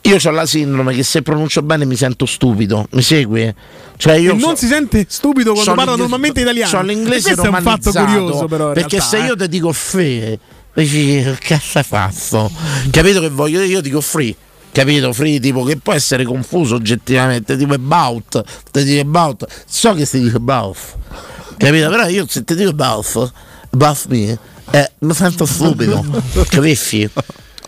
Io ho la sindrome che se pronuncio bene mi sento stupido, mi segui? Cioè io non si sente stupido quando parla normalmente italiano. Sono l'inglese romanizzato, è un fatto curioso, però, perché realtà, se io ti dico free, dici cazzafazzo, capito che voglio? Io dico free, capito? Free, tipo, che può essere confuso oggettivamente, tipo about, ti dico about, so che si dice about, capito? Però io se ti dico about me, mi sento stupido, capisci?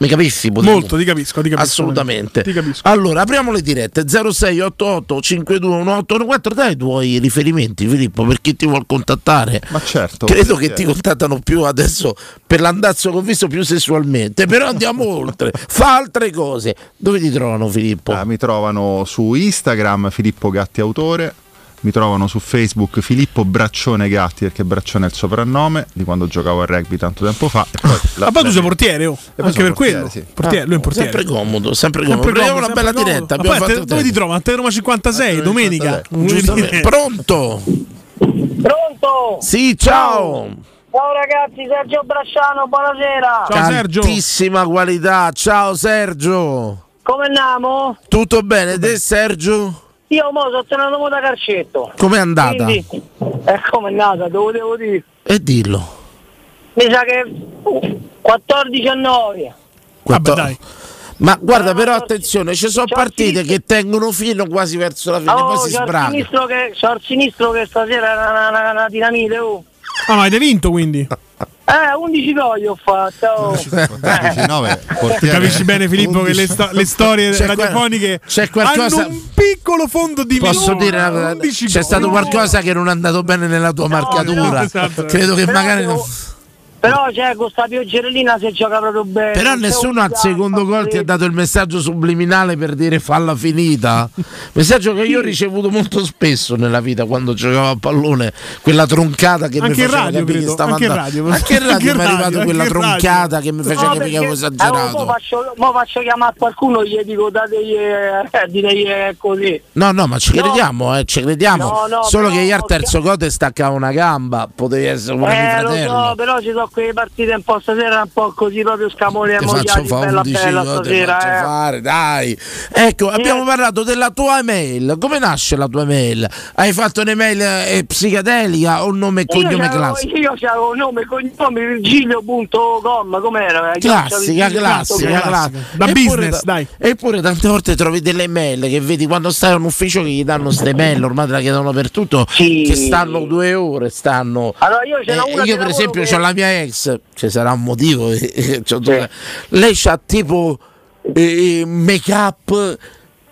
Mi capisci? Molto, ti capisco. Assolutamente. Ti capisco. Allora, apriamo le dirette 0688 521814. Dai i tuoi riferimenti, Filippo, per chi ti vuol contattare. Ma certo. Credo che ti contattano più adesso per l'andazzo che ho visto, più sessualmente. Però andiamo oltre. Fa altre cose. Dove ti trovano, Filippo? Mi trovano su Instagram, Filippo Gatti Autore. Mi trovano su Facebook Filippo Braccione Gatti, perché Braccione è il soprannome di quando giocavo a rugby tanto tempo fa. E poi poi tu sei portiere, oh. Anche per portiere, quello sì. Portiere, lui è portiere. Sempre comodo. Proviamo una bella diretta. Dove ti trovo? A Roma 56 domenica. Pronto? Sì, ciao. Ciao ragazzi, Sergio Bracciano, buonasera. Ciao Sergio. Tantissima qualità, ciao Sergio. Come andiamo? Tutto bene, te Sergio? Io mo sono tornato da Carcetto. Com'è andata? Quindi, come è andata, te lo devo dire. E dillo. Mi sa che 14-9. Vabbè, dai. Ma guarda, però attenzione, ci sono partite che tengono fino quasi verso la fine, poi si sbraga. C'è il sinistro che stasera è una dinamite, oh. Ah, ma hai vinto quindi? 11 gol ho fatto. 9. Capisci bene Filippo 11. Che le storie radiofoniche hanno un piccolo fondo di posso dire una, c'è stato qualcosa che non è andato bene nella tua marcatura. Esatto. Credo che però magari non... Però c'è con sta pioggerellina se gioca proprio bene. Però nessuno al secondo gol ti ha dato il messaggio subliminale per dire falla finita. Messaggio che io ho ricevuto molto spesso nella vita quando giocavo a pallone, quella troncata che anche mi faceva radio, capire che stava andando. Anche radio mi è arrivato quella troncata che mi faceva capire che avevo esagerato. Mo faccio chiamare qualcuno e gli dico dategli direi così. No, ma ci crediamo, ci crediamo. No, solo che ieri al terzo gol ti staccava una gamba, potevi essere un fratello. No, però ci sono quelle partite un po' stasera, un po' così proprio scamole e mogliati, bella stasera fare, dai. Ecco, abbiamo parlato della tua email. Come nasce la tua email? Hai fatto un'email psichedelica o nome e cognome classico? Io c'avevo nome e cognome virgilio.com, com'era? Classica. Da eppure, business, dai. Eppure tante volte trovi delle email che vedi quando stai a un ufficio che gli danno ste email, ormai te la chiedono per tutto, sì. Che stanno 2 ore, stanno. Allora io ce l'ho una. Io per esempio c'ho la mia ex, ci sarà un motivo, lei c'ha tipo make up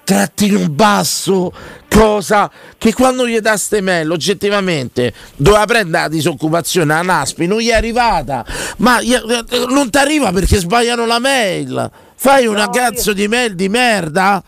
trattino basso, cosa che quando gli dà ste mail oggettivamente doveva prendere la disoccupazione a Naspi, non gli è arrivata, ma non ti arriva perché sbagliano la mail, fai una cazzo di mail di merda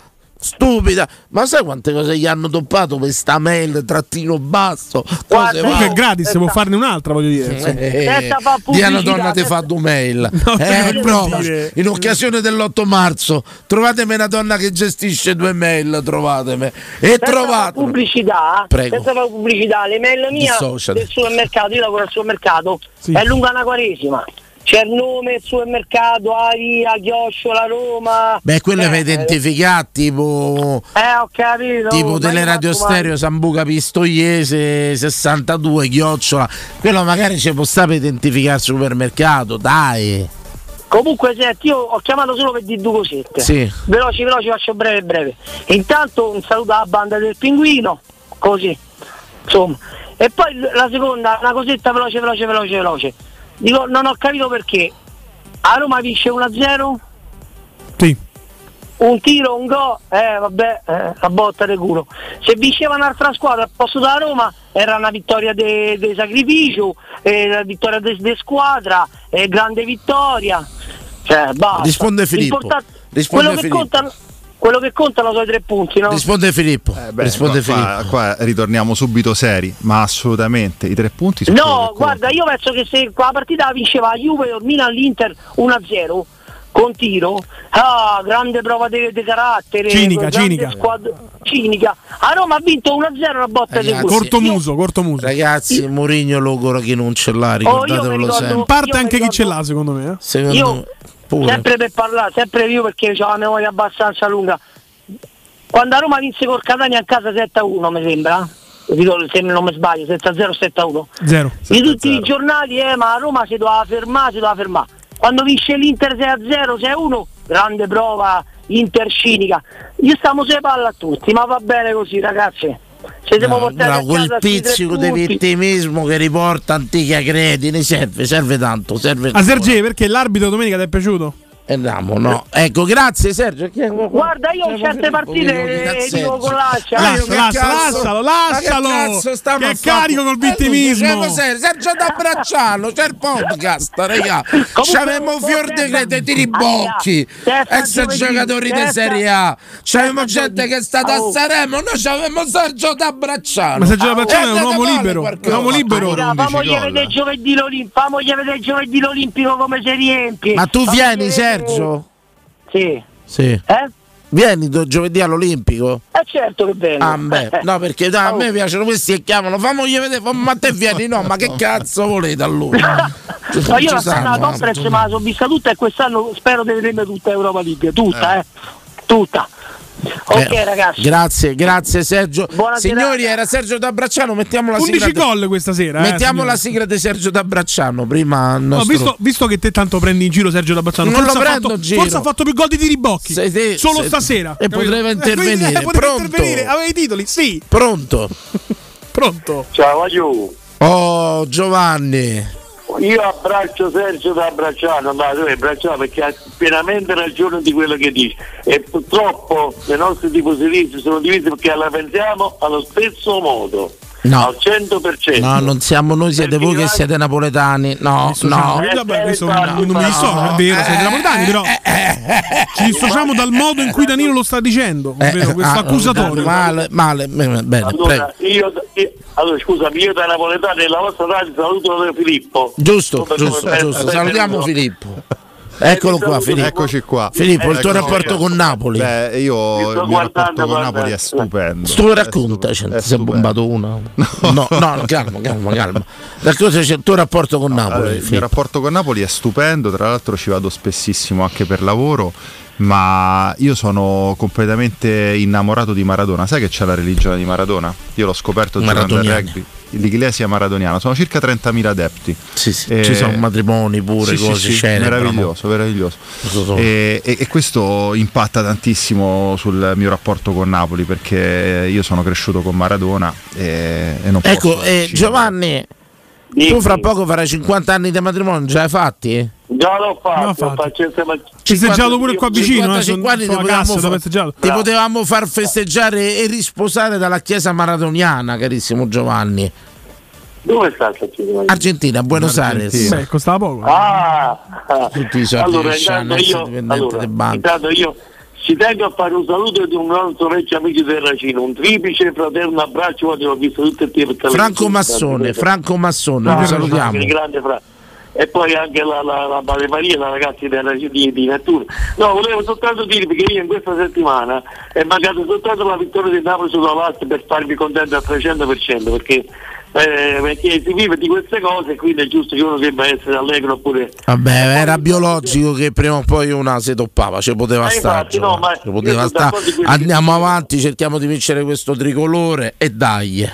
stupida, ma sai quante cose gli hanno doppato questa mail trattino basso? Guarda, comunque è gratis, può farne un'altra, voglio dire. Di una donna ti fa 2 mail. No, prova. In occasione dell'8 marzo, trovatemi una donna che gestisce 2 mail, trovatemi. E trovate pubblicità. Prego. Senza la pubblicità, le mail mia del supermercato, io lavoro al supermercato, sì. È lunga una quaresima. C'è il nome, il supermercato, Aria, Chiosciola, Roma. Beh, quello è identificato tipo. Ho capito. Tipo Teleradio Stereo, Sambuca Pistoiese 62, Chiocciola. Quello magari ci può stare per identificare il supermercato, dai. Comunque senti, io ho chiamato solo per dire 2 cosette. Sì. Veloci, faccio breve. Intanto un saluto alla banda del Pinguino, così. Insomma. E poi la seconda, una cosetta veloce. Dico, non ho capito perché a Roma vince 1-0? Sì. Un tiro, un gol, vabbè, la botta del culo. Se vinceva un'altra squadra al posto da Roma era una vittoria de sacrificio, una vittoria de squadra, grande vittoria. Cioè, basta. Risponde Filippo. Quello che contano sono i 3 punti, no? Risponde Filippo. Filippo. Qua ritorniamo subito seri, ma assolutamente i 3 punti sono. No, guarda, io penso che se la partita vinceva la Juve o il Milan l'Inter 1-0 con tiro, grande prova di carattere, cinica. A Roma ha vinto 1-0 una botta di culo. Corto muso. Ragazzi, Mourinho logora chi non ce l'ha, ricordatevelo sempre. In parte anche chi ce l'ha, secondo me. Sempre per parlare, sempre io perché ho la memoria abbastanza lunga. Quando a Roma vinse col Catania a casa 7-1 mi sembra, se non mi sbaglio, 7-0, 7-1. Di tutti i giornali, ma a Roma si doveva fermare. Quando vince l'Inter 6-0, 6-1, grande prova intercinica. Io stiamo sulle palle a tutti, ma va bene così ragazzi. Quel pizzico di vittimismo che riporta antichi credini serve tanto. A Sergei, perché l'arbitro domenica ti è piaciuto? Andiamo, no? Ecco, grazie Sergio. Guarda, io in certe partite dico con l'ascia. Lascialo. Che carico col vittimismo. Sergio, da abbracciarlo. C'è il podcast, raga. C'avevamo fior di crete, tiri bocchi, ex giocatori di Serie A. C'avevamo gente che è stata a Saremo. Noi c'avevamo Sergio da abbracciare. Ma Sergio da abbracciare è un uomo libero. Famogli vedere giovedì l'Olimpico come si riempie. Ma tu vieni, Sergio? Sì. Vieni giovedì all'Olimpico? Certo che bene. Ah, no, perché a me piacciono questi che chiamano, famogli vedere, ma te vieni, no, ma che cazzo volete allora? No, io la conference me la sono vista tutta e quest'anno spero di vedere tutta Europa League, tutta. Ok, ragazzi. Grazie Sergio. Buonasera. Signori, era Sergio da Bracciano, mettiamo la 11 sigla. 11 gol questa sera. Mettiamo la sigla di Sergio da Bracciano prima. Visto che te tanto prendi in giro Sergio da Bracciano, non lo prendo in giro. Forse ha fatto più gol di Tiribocchi. Solo stasera. E potrebbe intervenire. Aveva i titoli, sì. Pronto. Ciao, aiuto. Oh, Giovanni. Io abbraccio Sergio da Bracciano, ma lui è Bracciano perché ha pienamente ragione di quello che dice, e purtroppo le nostre tifoserie sono divise perché la pensiamo allo stesso modo. No, al 100%. No, non siamo noi, siete voi che siete napoletani. Non mi dissocio, è vero, siete napoletani, però ci dissociamo dal modo in cui Danilo lo sta dicendo, ovvero questo accusatorio. Male, bene. Allora, scusami, io da napoletano e la vostra radio saluto Filippo. Giusto. Salutiamo Filippo. Eccolo qua, Filippo. Eccoci qua. Filippo, il tuo rapporto con Napoli? Beh, io il mio rapporto con Napoli è stupendo. Raccontaci, sei bombato una. No, calma. Raccontaci il tuo rapporto con Napoli. Il mio rapporto con Napoli è stupendo, tra l'altro ci vado spessissimo anche per lavoro, ma io sono completamente innamorato di Maradona. Sai che c'è la religione di Maradona? Io l'ho scoperto giocando al rugby. L'Iglesia Maradoniana, sono circa 30.000 adepti. Sì. Ci sono matrimoni pure, cose scene. Meraviglioso. E questo impatta tantissimo sul mio rapporto con Napoli, perché io sono cresciuto con Maradona e non posso. Giovanni, tu fra poco farai 50 anni di matrimonio, già hai fatti? Già l'ho fatto. Ci festeggiamo pure qua vicino. Ti potevamo far festeggiare e risposare dalla chiesa maradoniana, carissimo Giovanni. Dove sta Argentina? Argentina, Buenos Aires. Beh, costava poco. Tutti i soldi. Allora, intanto io ci tengo a fare un saluto di un nostro vecchio amico del Racino, un triplice fraterno abbraccio, quando l'ho visto tutti e tre. Franco Massone, lo salutiamo. Il grande Franco. E poi anche la Bade Maria, la ragazza di Nettuno. No, volevo soltanto dirvi che io in questa settimana è mancata soltanto la vittoria di Napoli sulla Lazio per farmi contento al 300%, perché si vive di queste cose, quindi è giusto che uno debba essere allegro oppure. Vabbè, era biologico che prima o poi una si toppava, ci poteva stare. Andiamo avanti, cerchiamo di vincere questo tricolore e dai.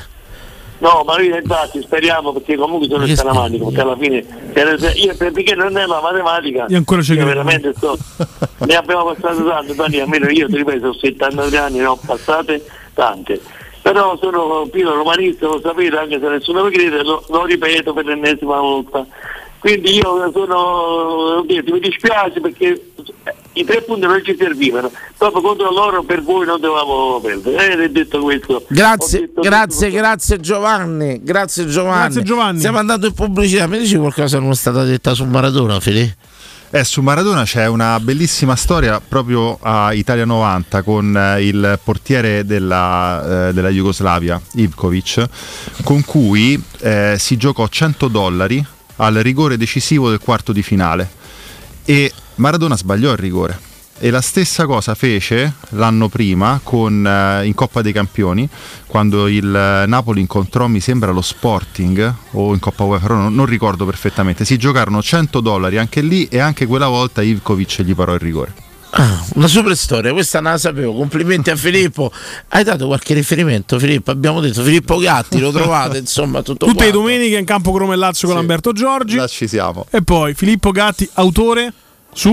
No, ma noi infatti speriamo, perché comunque sono scaramantico, perché alla fine io, perché non è la matematica, io ancora ci credo veramente ne abbiamo passato tanti, almeno io ti ripeto, ho 73 anni, ne ho passate tante, però sono più romanista, lo sapete, anche se nessuno mi crede, lo ripeto per l'ennesima volta, quindi io mi dispiace perché i 3 punti non ci servivano, proprio contro loro per voi non dovevamo perdere. Detto questo, grazie Giovanni. Siamo andati in pubblicità. Mi dici qualcosa non è stata detta su Maradona, Filippo? Su Maradona c'è una bellissima storia proprio a Italia 90 con il portiere della Jugoslavia, Ivković, con cui si giocò $100 al rigore decisivo del quarto di finale e Maradona sbagliò il rigore, e la stessa cosa fece l'anno prima in Coppa dei Campioni, quando il Napoli incontrò, mi sembra, lo Sporting o in Coppa UEFA, però non ricordo perfettamente, si giocarono $100 anche lì e anche quella volta Ivković gli parò il rigore. Una super storia, questa non la sapevo. Complimenti a Filippo. Hai dato qualche riferimento, Filippo? Abbiamo detto Filippo Gatti, lo trovate insomma tutte le domeniche in campo Cromellazzo con Umberto Giorgi. Là ci siamo. E poi Filippo Gatti, autore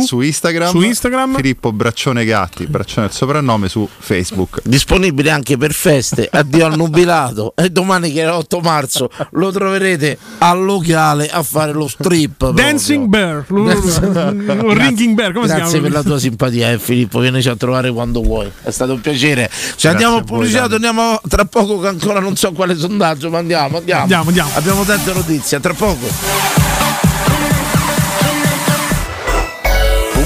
su Instagram, Filippo Braccione Gatti, Braccione il soprannome, su Facebook. Disponibile anche per feste, addio al nubilato. E domani, che è l'8 marzo, lo troverete al locale a fare lo strip. Dancing Bear, Ringing Bear. Come grazie si chiama? Per la tua simpatia, Filippo. Vienici a trovare quando vuoi. È stato un piacere. Ci andiamo a pubblicità, torniamo tra poco. Che ancora non so quale sondaggio, ma andiamo. Abbiamo tante notizie, tra poco.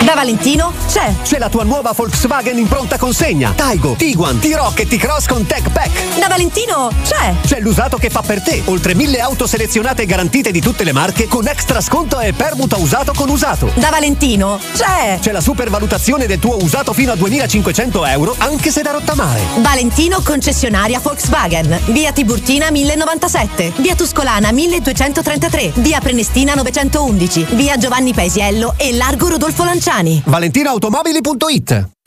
Da Valentino c'è la tua nuova Volkswagen in pronta consegna. Taigo, Tiguan, T-Roc e T-Cross con Tech Pack. Da Valentino c'è l'usato che fa per te. Oltre 1000 auto selezionate e garantite di tutte le marche, con extra sconto e permuta usato con usato. Da Valentino c'è la supervalutazione del tuo usato fino a 2500 euro, anche se da rottamare. Valentino concessionaria Volkswagen. Via Tiburtina 1097, via Tuscolana 1233, via Prenestina 911, via Giovanni Paesiello e largo Rodolfo Lanciani. ValentinoAutomobili.it.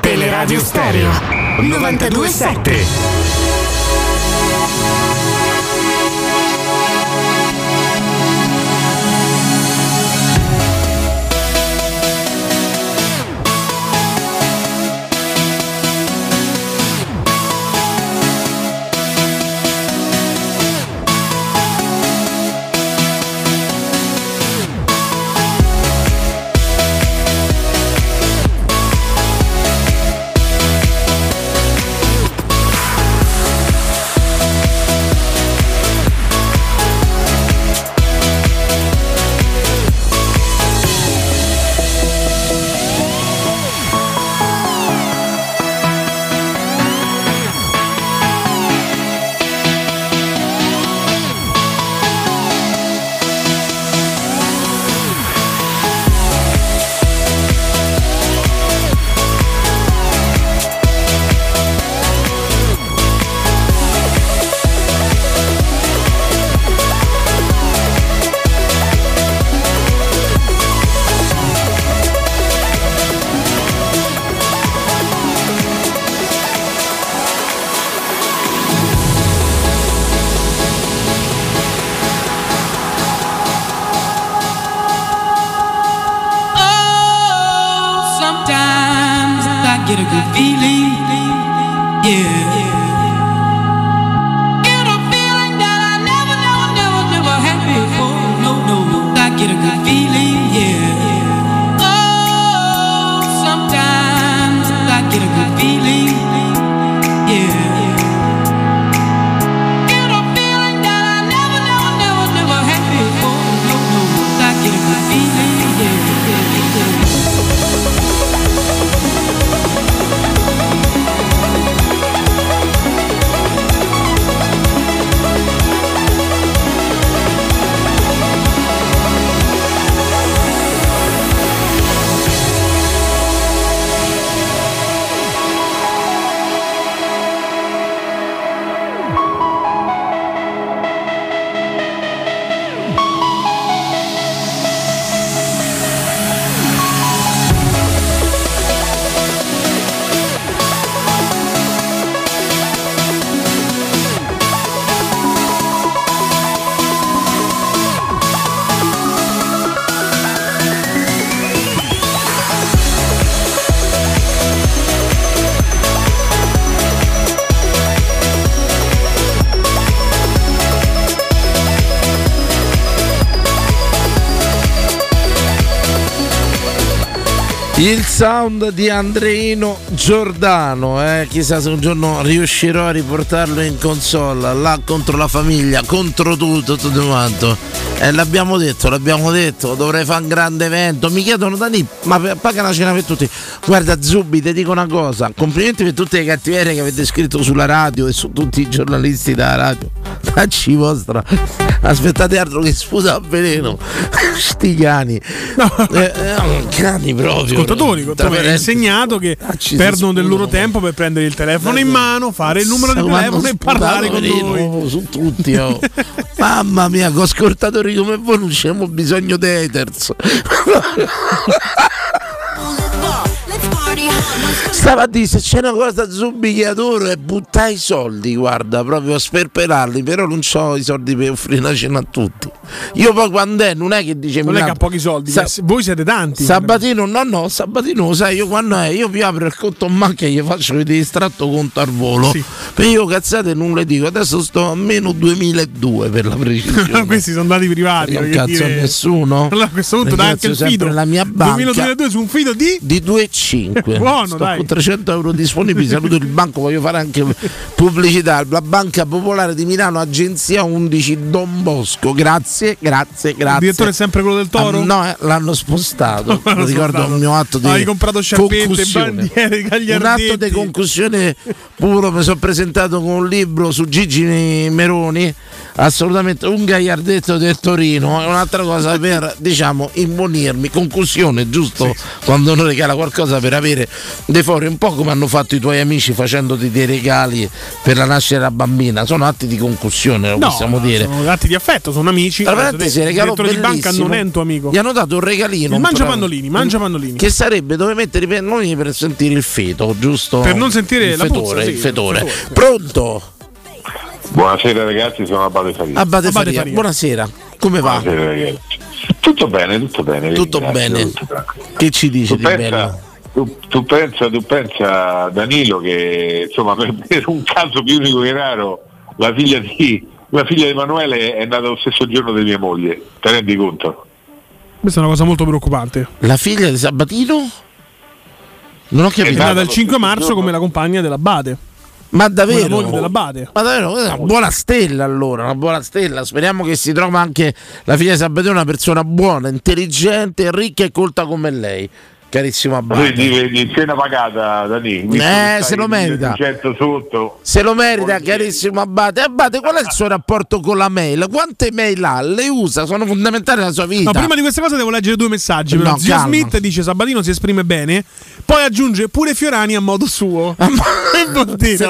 Teleradio Stereo 92.7. Il sound di Andrino Giordano, chissà se un giorno riuscirò a riportarlo in console, là contro la famiglia, contro tutto quanto. L'abbiamo detto, dovrei fare un grande evento. Mi chiedono da lì, ma paga una cena per tutti. Guarda Zubi, ti dico una cosa, complimenti per tutte le cattiverie che avete scritto sulla radio e su tutti i giornalisti della radio. Facci vostra, aspettate altro che sputa a veleno. Sti cani, no. Cani proprio. Ascoltatori mi ha insegnato che perdono del loro tempo per prendere il telefono in mano, fare il numero di telefono e parlare con noi su tutti, oh. Mamma mia, con ascoltatori come voi non c'è bisogno di haters. Stamattina, se c'è una cosa Zubi che adoro è buttare i soldi, guarda, proprio a sperperarli, però non ho i soldi per offrire una cena a tutti. Io poi quando è, non è che dice non è che ha pochi soldi, voi siete tanti. Sabatino, no, Sabatino lo sai, io quando è, io vi apro il conto in banca e gli faccio vedere estratto conto al volo, sì. Perché io cazzate non le dico, adesso sto a meno 2002 per la precisione. Questi sono dati privati, non cazzo a nessuno. Allora a questo punto dà anche il fido, la mia banca 2002 su un fido di 2,5. Buono, sto dai. Con 300 euro disponibili. Saluto il banco, voglio fare anche pubblicità, la Banca Popolare di Milano, agenzia 11 Don Bosco. Grazie. Il direttore è sempre quello del Toro? No, l'hanno spostato. Lo ricordo spostato. Il mio atto di hai comprato sciarpette, bandiere, gagliardetti. Un atto di concussione puro. Mi sono presentato con un libro su Gigi Meroni, assolutamente un gagliardetto del Torino. È un'altra cosa per, diciamo, imbonirmi. Concussione, giusto? Sì. Quando uno regala qualcosa per avere dei fori, un po' come hanno fatto i tuoi amici facendoti dei regali per la nascita della bambina. Sono atti di concussione, lo possiamo dire. Sono atti di affetto, sono amici. Tra parentesi, il direttore di banca non è un tuo amico. Gli hanno dato un regalino. Mangia Mandolini. Che sarebbe dove mettere i pennoni per sentire il feto, giusto? Per non sentire il fetore, la puzza, sì, il fetore. Pronto? Buonasera ragazzi, sono Abate Faria. Buonasera, come va? Buonasera, ragazzi. Tutto bene. Che ci dici di bello? Tu pensa Danilo che insomma per un caso più unico che raro la figlia di Emanuele è nata lo stesso giorno di mia moglie, te rendi conto? Questa è una cosa molto preoccupante. La figlia di Sabatino? Non ho capito. È nata il 5 marzo giorno. Come la compagna dell'Abate. Ma davvero? Una buona stella allora. Speriamo che si trova anche la figlia di Sabatino, una persona buona, intelligente, ricca e colta come lei. Carissimo Abate, di cena pagata da lì. Se lo merita. Se lo merita, carissimo Abate. Abate, qual è il suo rapporto con la mail? Quante mail ha? Le usa? Sono fondamentali nella sua vita. No, prima di questa cosa devo leggere due messaggi. No, Zio calma. Smith dice Sabatino si esprime bene, poi aggiunge pure Fiorani a modo suo. Se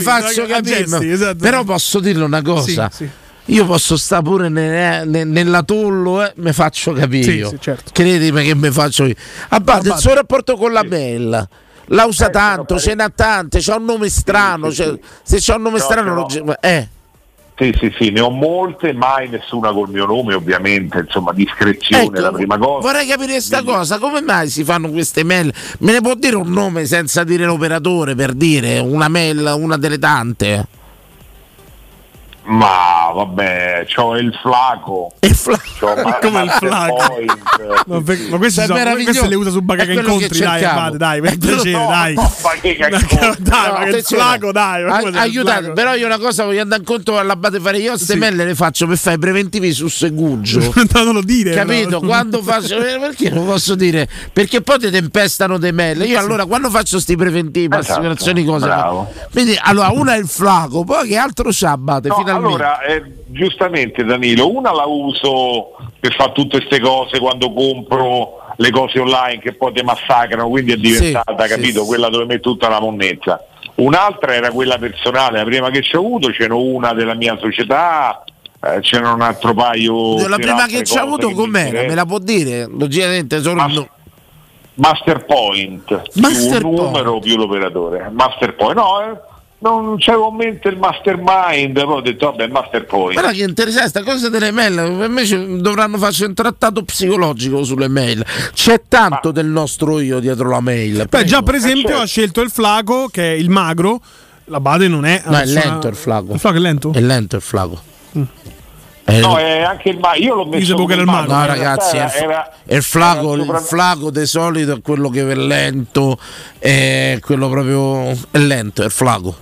faccio capire. Esatto. Però posso dirle una cosa. Sì. Io posso stare pure nell'atollo, mi faccio capire. Sì, certo. Credimi che mi faccio io. Abbate, il suo rapporto con la mail, la usa tanto, ce n'ha tante, c'ha un nome strano. Se c'ha un nome strano, Sì, ne ho molte, mai nessuna col mio nome, ovviamente, insomma, discrezione è la prima cosa. Vorrei capire questa cosa, come mai si fanno queste mail? Me ne può dire un nome senza dire l'operatore, per dire una mail, una delle tante? Ma vabbè, c'ho il flaco. Come il flaco? Ma queste le usa su Bacaca Incontri, dai, per piacere, dai. Dai, il flaco, dai. Aiutate, però io una cosa voglio andare incontro all'Abate Faria. Io queste melle le faccio per fare i preventivi su Segugio. Non lo dire. Capito? Quando faccio, perché non posso dire? Perché poi ti tempestano dei melle. Io allora quando faccio sti preventivi, assicurazioni, cosa? Quindi allora una è il flaco, poi che altro c'ha Abate? Allora, giustamente Danilo, una la uso per fare tutte queste cose quando compro le cose online che poi ti massacrano, quindi è diventata, capito, quella dove metto tutta la monnezza. Un'altra era quella personale, la prima che ci ho avuto, ce n'è una della mia società, c'era un altro paio. La prima che ci ho avuto com'era? Me la può dire? Logicamente solo Masterpoint. Un numero più l'operatore. Masterpoint, non c'avevo in mente il mastermind, poi ho detto vabbè masterpoint. Guarda che interessante sta cosa delle mail, per me dovranno farci un trattato psicologico sulle mail, c'è tanto del nostro io dietro la mail. Beh, già per esempio ha scelto il flaco che è il magro, la Bade non è. No, è lento il flaco. Il flaco è lento? È lento il flaco. No, anche il Mago. Io l'ho messo con il Mago. No, ragazzi, è il Flaco. Il Flaco di solito è quello che è lento, è quello proprio. È lento, è il Flaco.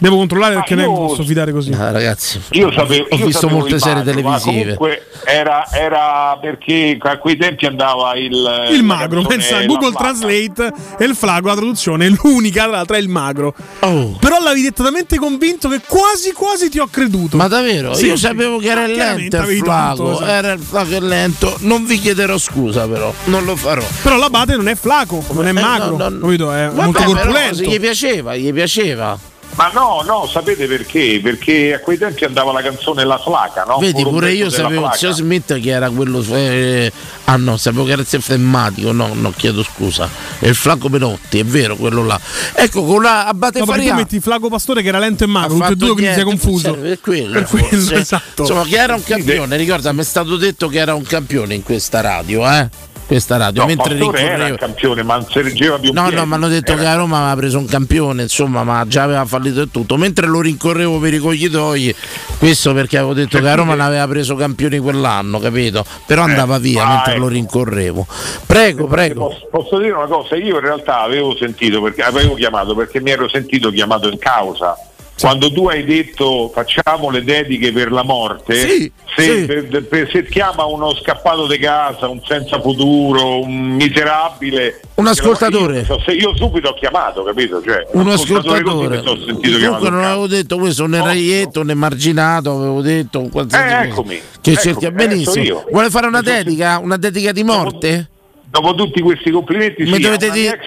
Devo controllare perché non posso fidare così. No, ragazzi, io ho visto molte serie televisive. Comunque era perché a quei tempi andava il magro. Pensa, Google Translate e il Flaco, la traduzione è l'unica, tra l'altro è il magro. Oh. Però l'avevi direttamente convinto che quasi quasi ti ho creduto. Ma davvero? Sì, io sapevo che era lento il Flaco. Tanto, era il Flaco e lento. Non vi chiederò scusa, però non lo farò. Però l'Abate non è Flaco, non è magro. No. Capito? È molto corpulento. Se gli piaceva. Ma no, sapete perché? Perché a quei tempi andava la canzone La Flaca, no? Vedi, pure io sapevo, se smetto che era quello... sapevo che era il Seffremmatico, no, chiedo scusa. È il Flaco Penotti, è vero, quello là. Ecco, con la Abate Faria... Ma tu metti Flaco Pastore che era lento e magro, tutti e due, quindi si è confuso. Per quello, esatto. Insomma, che era un campione, ricorda, mi è stato detto che era un campione in questa radio, questa radio, no, mentre era il campione, ma non si reggeva più. No, mi hanno detto che a Roma aveva preso un campione, insomma, ma già aveva fallito il tutto. Mentre lo rincorrevo per i coglietoi, questo perché avevo detto che a Roma l'aveva preso campione quell'anno, capito? Però andava via mentre lo rincorrevo. Prego. Posso dire una cosa? Io in realtà mi ero sentito chiamato in causa. Quando tu hai detto facciamo le dediche per la morte, sì. Se chiama uno scappato di casa, un senza futuro, un miserabile, un ascoltatore, io subito ho chiamato, capito? Cioè, un ascoltatore. Comunque non avevo detto questo né reietto né marginato, avevo detto un qualsiasi eccomi, che cerchia benissimo. Vuole fare una dedica? Una dedica di morte? Dopo tutti questi complimenti, dovete dire.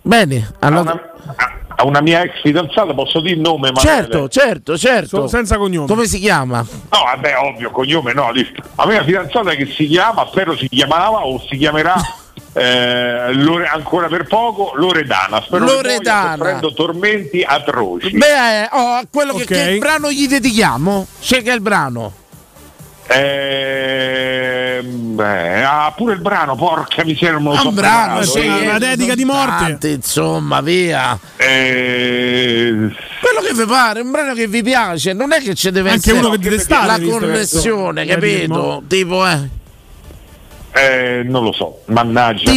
Bene, allora. A una mia ex fidanzata, posso dire il nome? Certo. Senza cognome. Come si chiama? No, vabbè, ovvio, cognome no. La mia fidanzata che si chiama, spero si chiamava o si chiamerà ancora per poco, Loredana. Spero Loredana. Che prendo tormenti atroci. Beh, quello che il brano gli dedichiamo. C'è che è il brano. Pure il brano, porca miseria, non lo so. Un brano, una dedica di morte. Tante, insomma, via. Quello che vi pare, un brano che vi piace, non è che ci deve anche essere uno che deve stare, la connessione, capito? Tipo, non lo so, mannaggia.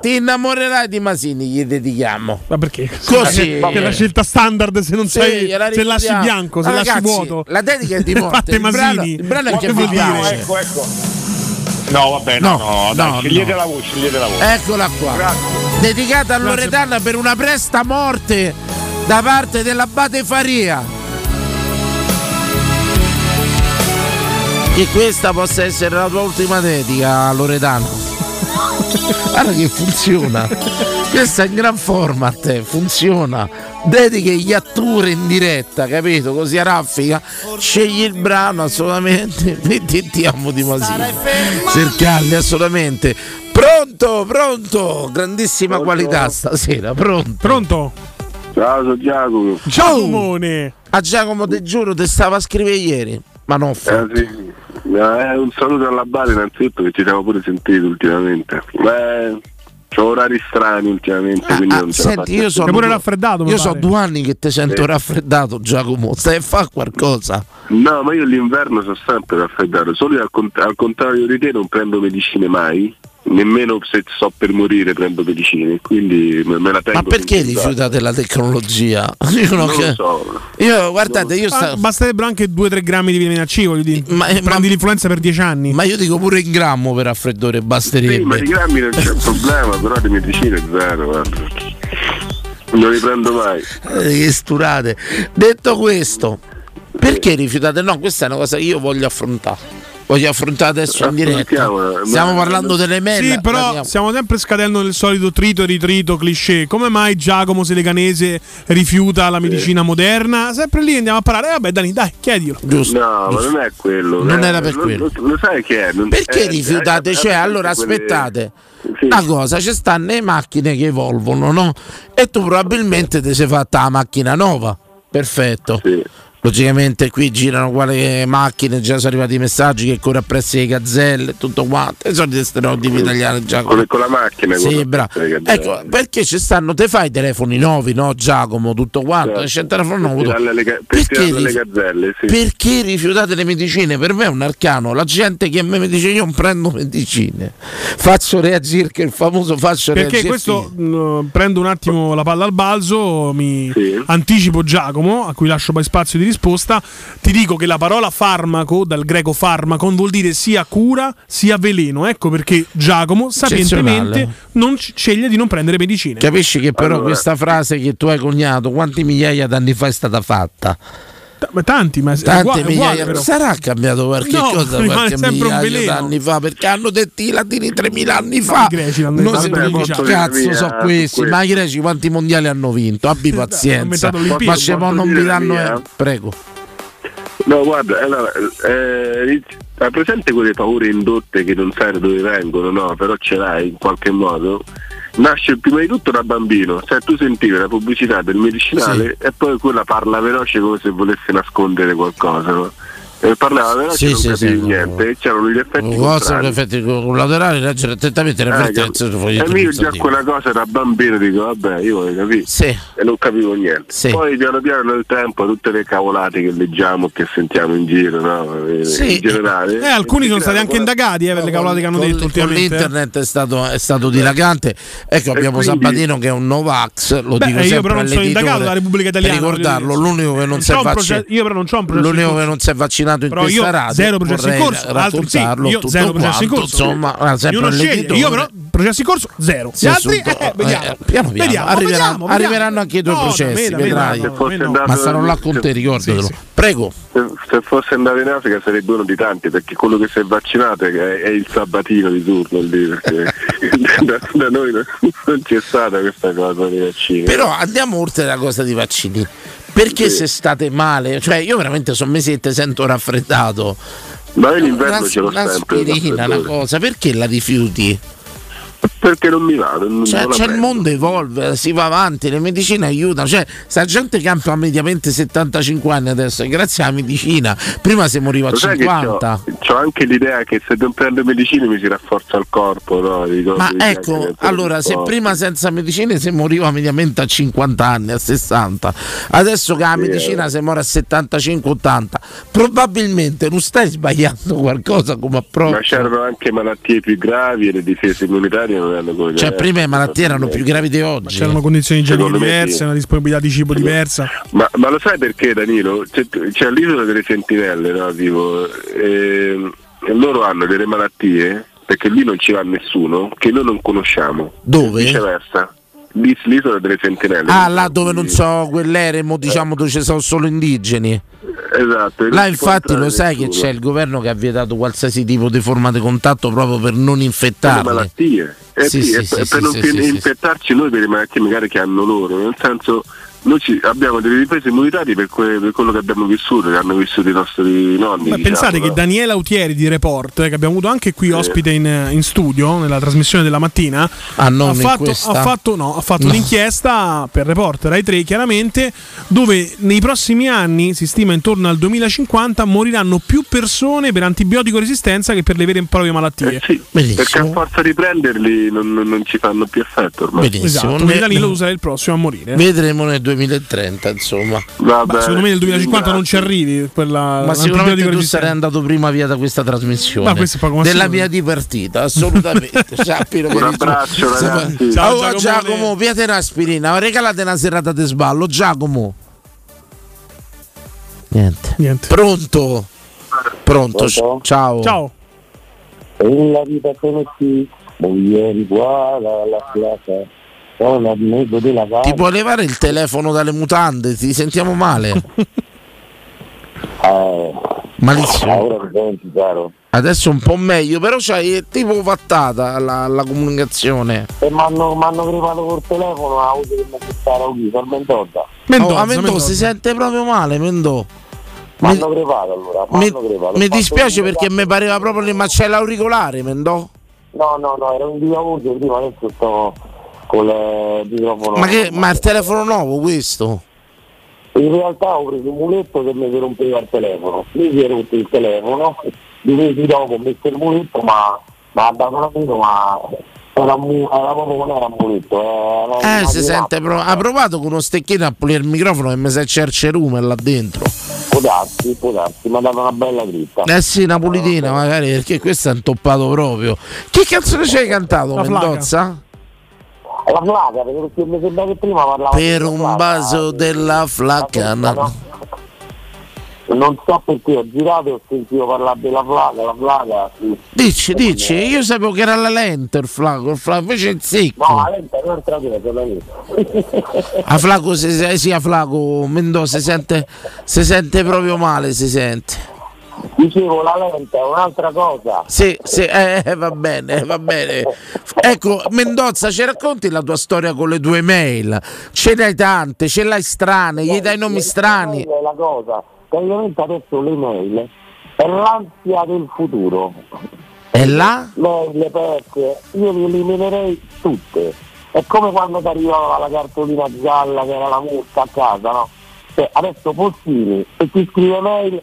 Ti innamorerai di Masini, gli dedichiamo. Ma perché? Così è la scelta standard, se non sei, se lasci bianco, se lasci vuoto. La dedica è di morte. Il brano è che vuol dire. Ecco. No, vabbè, no, scegliete la voce. Eccola qua. Grazie. Dedicata a Loredana per una presta morte da parte dell'Abate Faria. Che questa possa essere la tua ultima dedica, Loredana. Guarda che funziona. Questa è in gran forma a te, funziona. Dediche gli attori in diretta, capito? Così a raffica, scegli il brano assolutamente, ti amo di Masini, cercarli assolutamente. Pronto, grandissima qualità stasera, pronto? Ciao, sono Giacomo. Ciao. A Giacomo te giuro, te stava a scrivere ieri, ma non fatto. Sì. Un saluto alla Bari innanzitutto, che ci siamo pure sentiti ultimamente. C'ho orari strani ultimamente, quindi non ce la faccio. Pure raffreddato. Io so 2 anni che ti sento raffreddato, Giacomo. Stai a fare qualcosa? No, ma io l'inverno sono sempre raffreddato. Solo al contrario di te non prendo medicine mai. Nemmeno se so per morire prendo medicine, quindi me la tengo. Ma perché rifiutate la tecnologia? Io non lo so. Basterebbero anche 2-3 grammi di vitamina C, voglio dire. Prendi l'influenza per 10 anni. Ma io dico pure in grammo per raffreddore basterebbe. Sì, ma di grammi non c'è problema, però di medicine è zero, guarda. Non li prendo mai. Che sturate. Detto questo, perché rifiutate? No, questa è una cosa che io voglio affrontare. Voglio affrontare adesso in diretta. Stiamo parlando delle mail. Sì, però stiamo sempre scadendo nel solito trito e ritrito cliché. Come mai Giacomo Seleganese rifiuta la medicina moderna? Sempre lì andiamo a parlare. Vabbè, Dani, dai, chiedilo. Giusto. No, giusto. Ma non è quello. Non era per quello. Lo sai che è? Perché rifiutate? Allora aspettate. Sì. Una cosa, ci stanno le macchine che evolvono, no? E tu probabilmente ti sei fatta la macchina nuova. Perfetto. Sì. logicamente qui girano quali macchine, già sono arrivati i messaggi che corre a prezzi di gazzelle, tutto quanto, i soliti stereotipi italiani già con la macchina. Sì, bravo. Ecco, perché ci stanno, te fai i telefoni nuovi, no Giacomo, tutto quanto, c'è il telefono nuovo. Perché rifiutate le medicine? Per me è un arcano, la gente che a me mi dice io non prendo medicine, faccio reagire, che il famoso faccio reagire. Perché questo prendo un attimo la palla al balzo, mi anticipo Giacomo, a cui lascio poi spazio di risposta. Ti dico che la parola farmaco, dal greco farmacon, vuol dire sia cura sia veleno, ecco perché Giacomo sapientemente non sceglie di non prendere medicine. Capisci che però questa frase che tu hai coniato quanti migliaia d'anni fa è stata fatta? Tanti migliaia, sarà cambiato qualche cosa qualche migliaio d'anni fa, perché hanno detto i latini 3000 anni fa, non si dice cazzo so questi, ma i greci quanti mondiali hanno vinto, abbi pazienza, ma se non vi danno, prego. No, guarda, allora, hai presente quelle paure indotte che non sai da dove vengono, no? Però ce l'hai in qualche modo. Nasce prima di tutto da bambino, cioè tu sentivi la pubblicità del medicinale e poi quella parla veloce come se volesse nascondere qualcosa, no? E parlava veloce non capivi niente, e c'erano gli effetti collaterali, leggere attentamente le e io già quella cosa da bambino dico vabbè io voglio capire e non capivo niente, poi piano piano nel tempo tutte le cavolate che leggiamo, che sentiamo in giro, no? In generale alcuni sono stati anche indagati per le cavolate che hanno detto ultimamente. L'internet è stato dilagante, ecco, abbiamo quindi Sabatino che è un Novax, lo dico sempre, io però non sono indagato dalla Repubblica Italiana, ricordarlo, l'unico che non si è vaccinato, io però non c'ho un processo, l'unico che non si è vaccinato in però questa radio, zero processi in corso, io zero processi in corso, insomma, io però processi in corso zero, gli altri vediamo. Arriveranno anche i due processi, vedrai, ma sarò là con te, ricordatelo. Prego. Se fosse andato in Africa sarebbe uno di tanti, perché quello che si è vaccinato è il Sabatino di turno lì, perché da noi non c'è stata questa cosa di vaccini. Però andiamo oltre la cosa di vaccini. Perché se state male, cioè io veramente sono mesetto e sento raffreddato, ma io l'inverno ce l'ho sempre, l'aspirina, la cosa, perché la rifiuti? Perché non mi va, cioè il mondo evolve, si va avanti, le medicine aiutano, cioè sta gente campa mediamente 75 anni adesso grazie alla medicina, prima se moriva a 50. C'ho anche l'idea che se non prendo medicine mi si rafforza il corpo, no? Ma ecco, allora se prima senza medicine se moriva mediamente a 50 anni, a 60, adesso che la medicina se muore a 75-80, probabilmente non stai sbagliando qualcosa come approccio. Ma c'erano anche malattie più gravi e le difese immunitarie, cioè prima le malattie erano più gravi di oggi, c'erano condizioni igieniche diverse, una disponibilità di cibo diversa, ma lo sai perché Danilo? C'è l'isola delle sentinelle, no? Tipo, loro hanno delle malattie perché lì non ci va nessuno che noi non conosciamo, dove? Viceversa, l'isola delle sentinelle, là dove non so quell'eremo, diciamo, dove ci sono solo indigeni. Esatto, là infatti lo sai che c'è il governo che ha vietato qualsiasi tipo di forma di contatto proprio per non infettarle malattie, per non infettarci noi per le malattie magari che hanno loro, nel senso noi abbiamo delle difese immunitarie per quello che abbiamo vissuto, che hanno vissuto i nostri nonni. Ma pensate che Daniele Autieri di Report, che abbiamo avuto anche qui ospite in studio nella trasmissione della mattina, ha fatto un'inchiesta per Report Rai 3 chiaramente, dove nei prossimi anni si stima intorno al 2050 moriranno più persone per antibiotico resistenza che per le vere e proprie malattie. Perché a forza di prenderli non ci fanno più effetto ormai. Benissimo. Esatto, Danilo sarà il prossimo a morire. Vedremo nel 2030, insomma. Vabbè, secondo me nel 2050 non ci arrivi quella, ma sicuramente tu sarai andato prima via da questa trasmissione, della mia di partita, assolutamente. Un abbraccio, ragazzi. Ciao, Giacomo, piate un'aspirina, regalate una serata di sballo, Giacomo. Niente. Pronto. Ciao. La vita conosci, ieri qua la plaza. Ti puoi levare il telefono dalle mutande? Ti sentiamo male. Malissimo. Adesso un po' meglio, però c'hai tipo fattata la comunicazione. E mi hanno privato col telefono a uso che mi aspettavo qui, per Mendò. Si sente proprio male, Mendò. M'hanno privato allora. Mi dispiace perché mi pareva proprio lì, ma c'è l'auricolare, Mendò? No, era un viva voce prima, adesso sto con il telefono. Ma il telefono nuovo questo? In realtà ho preso un muletto che mi rompeva il telefono, mi si è rotto il telefono, 2 mesi dopo ho messo il muletto, ma ha dato una mano, ma era proprio, non era un muletto. Si sente, ha provato con uno stecchino a pulire il microfono e mi si è cercerume là dentro. Può darsi, mi ha dato una bella dritta. Eh sì, una pulitina magari, perché questo è intoppato proprio. Che canzone ci hai cantato, la Mendozza? Flaga. La flaca, perché mi sembra che prima parlava per un flaca, vaso della flaca. Non so perché ho girato e ho sentito parlare della flaca, la flaca. Sì. Dici, io sapevo che era la lente il flaco invece il secco. No, la lente è un'altra cosa, la lente. A flaco a flaco Mendoza si sente proprio male, si sente. Dicevo, la lente è un'altra cosa. Sì, va bene. Ecco, Mendozza, ci racconti la tua storia con le tue mail? Ce ne hai tante, ce l'hai strane, gli dai nomi strani. È la cosa, praticamente adesso le mail è l'ansia del futuro. E là? Le perché io le eliminerei tutte. È come quando ti arrivava la cartolina gialla che era la multa a casa, no? Cioè, adesso possibile, se ti scrive mail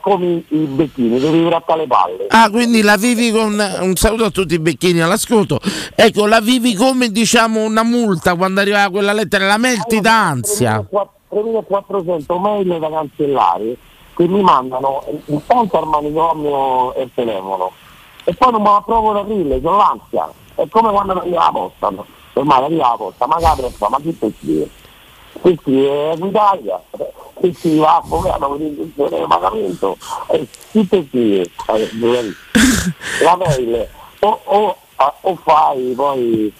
come i becchini, devi grattare le palle. Ah, quindi la vivi con un saluto a tutti i becchini all'ascolto. Ecco, la vivi come, diciamo, una multa quando arriva quella lettera, la melti d'ansia. 3.400 mail da cancellare che mi mandano un tanto al manicomio e il telefono, e poi non me la provo ad aprirle, sono l'ansia. È come quando arriva la posta, ormai arriva la posta, ma chi te scrive? Questi è l'Italia, questi va a Fogano con il pagamento, tutti la mail o fai poi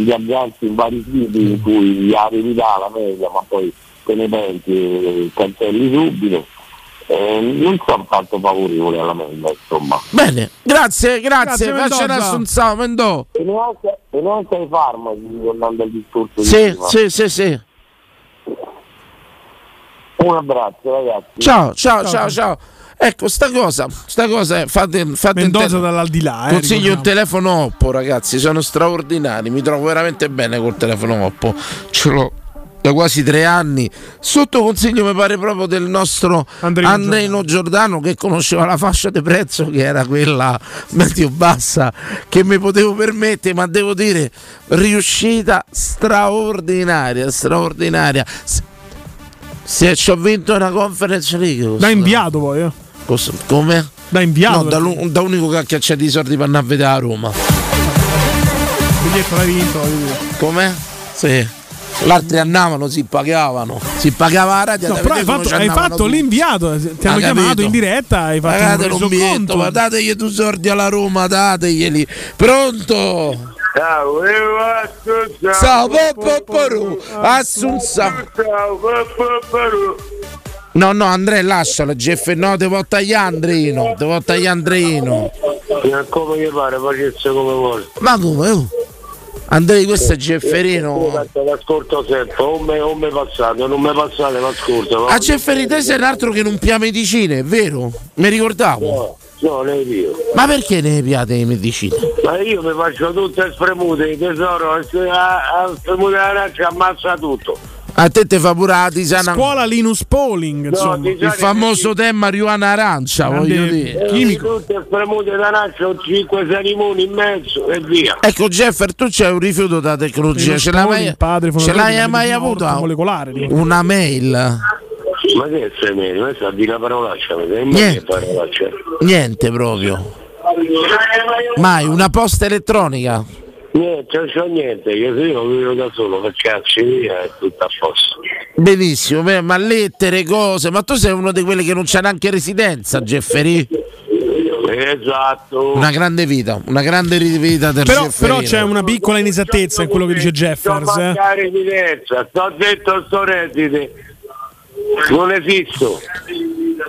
gli ambienti in vari tipi in cui arrivi la mail, ma poi te ne penti, cancelli subito. Non sono tanto favorevole alla merda, insomma. Bene, grazie faccio un salve Mendò. E neanche ai farmaci, tornando al discorso. Sì. Un abbraccio, ragazzi. Ciao. Ecco, sta cosa fate Mendoza dall'aldilà. Consiglio un telefono Oppo, ragazzi, sono straordinari, mi trovo veramente bene col telefono Oppo. Ce l'ho da quasi 3 anni, sotto consiglio mi pare proprio del nostro Andrino Giordano, che conosceva la fascia di prezzo che era quella medio bassa che mi potevo permettere, ma devo dire riuscita straordinaria. Se ci ho vinto una Conference League l'ha inviato poi come? L'ha inviato da unico che ha cacciato i soldi per andare a vedere a Roma, biglietto l'hai vinto come? Sì. L'altri andavano, si pagava la radio. No, hai fatto l'inviato, ti hanno chiamato in diretta, hai fatto. Pagate un biglietto, ma dategli tu soldi alla Roma, dateglieli. Pronto? Ciao, Popporu, Assunza. No, Andrea, lascialo, Jeff, no, devo tagliare Andrino. Come gli pare, facesse come vuole. Ma come? Andrei, questo è Gefferino. L'ascolto sempre, o me passate, non me passate, l'ascolto. A Gefferino te sei un altro che non pia medicine, è vero? Mi ricordavo. No, ne io. Ma perché ne piate le medicine? Ma io mi faccio tutte spremute, tesoro, a spremute arancia ammazza tutto. A te te fa pure la tisana. Scuola Linus Pauling, no, il famoso te marijuana arancia, voglio dire. Chimico. Tutte spremute d'arancia, 5-6 limoni in mezzo e via. Ecco, Jeffer, tu c'hai un rifiuto della tecnologia. Ce l'hai mai avuto? Una mail? Ma che è questa mail? Questa è di una parolaccia. Niente proprio. Mai una posta elettronica? Non c'ho niente, io vivo da solo, facciamoci via, è tutto a posto. Benissimo, ma lettere, cose, ma tu sei uno di quelli che non c'ha neanche residenza, Jefferi? Esatto. Una grande vita del Jefferino. Però c'è una piccola inesattezza in quello che dice Jeffers. Non c'è residenza, sto detto, sto reddite, non esisto.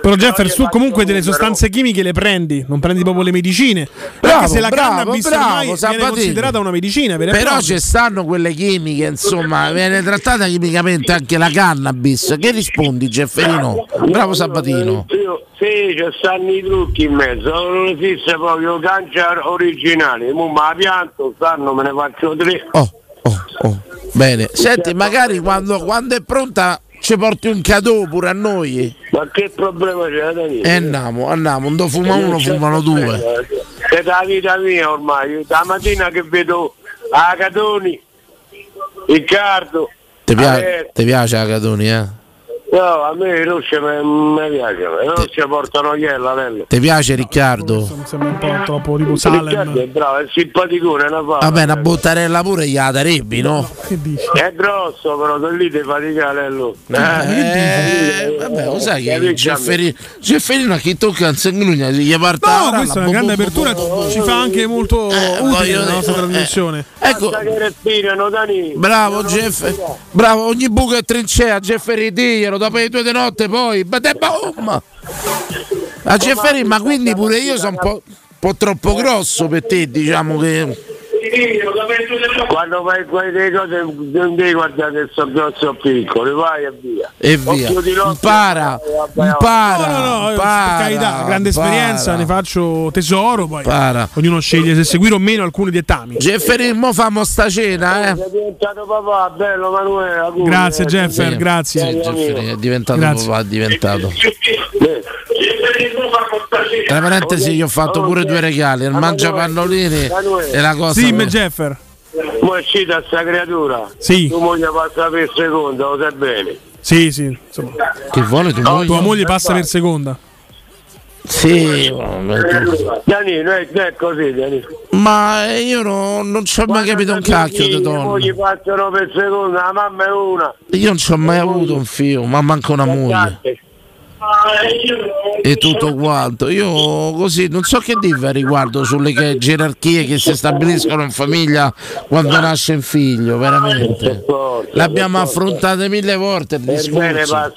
Però Jeffers, tu comunque delle sostanze chimiche le prendi, non prendi proprio le medicine. Perché se la cannabis ormai viene considerata una medicina, però ci stanno quelle chimiche, insomma, viene trattata chimicamente anche la cannabis. Che rispondi, Jefferino? Bravo Sabatino. Sì, ci stanno i trucchi in mezzo, non esiste proprio cancia originale, ma la pianto, stanno, me ne faccio 3. Bene, senti, magari quando è pronta ci porti un cadeau pure a noi. Ma che problema c'è, Danilo? Andiamo, non fuma uno, fumano due. È la vita mia ormai, la mattina che vedo Agatoni, Riccardo. Ti piace Agatoni, eh? No, a me Russia mi piace, Russia portano iella. Ti piace Riccardo? No, mi sembra un po' troppo tipo Salem. Riccardo è bravo, è simpaticone, una fava. Vabbè, una bottarella pure gli darebbi, no? Che dici? È grosso però, da lì ti faticare lui. Vabbè, lo sai che Cefferino a chi tocca il sangrugna gli parte. No, questa è una grande apertura, ci fa anche molto utile la nostra trasmissione. Ecco. Bravo Jeff, bravo, ogni buco è trincea, Jefferi diglielo dopo le 2 di notte poi. A Jefferi, ma quindi pure io sono un po' troppo grosso per te, diciamo che. Quando fai quelle cose non devi guardare se sono grossi o piccoli, vai e via. E via. Impara. No, per carità, grande esperienza, ne faccio tesoro. Poi ognuno sceglie se seguire o meno alcuni dettami. Jeffer, mo famo sta cena, eh. È diventato papà, bello Manuela. Grazie Jeffer, grazie. Jeffer è diventato papà, è diventato. Tra parentesi gli ho fatto pure 2 regali, il mangiapannolini e la cosa. Sì, Jeffer. Ma è uscita sta creatura. Sì. Tu moglie passa per seconda, lo sai bene. Sì. Insomma. Che vuole tu moglie? Tua moglie passa per seconda. Sì, Danilo, è così, Danilo. Ma io non ci ho mai capito un cacchio di donna. Gli passano per seconda, la mamma è una. Io non ci ho mai avuto un figlio, ma manca una moglie. E tutto quanto, io così non so che dirvi a riguardo sulle gerarchie che si stabiliscono in famiglia quando nasce un figlio, veramente l'abbiamo affrontato 1000 volte il discorso.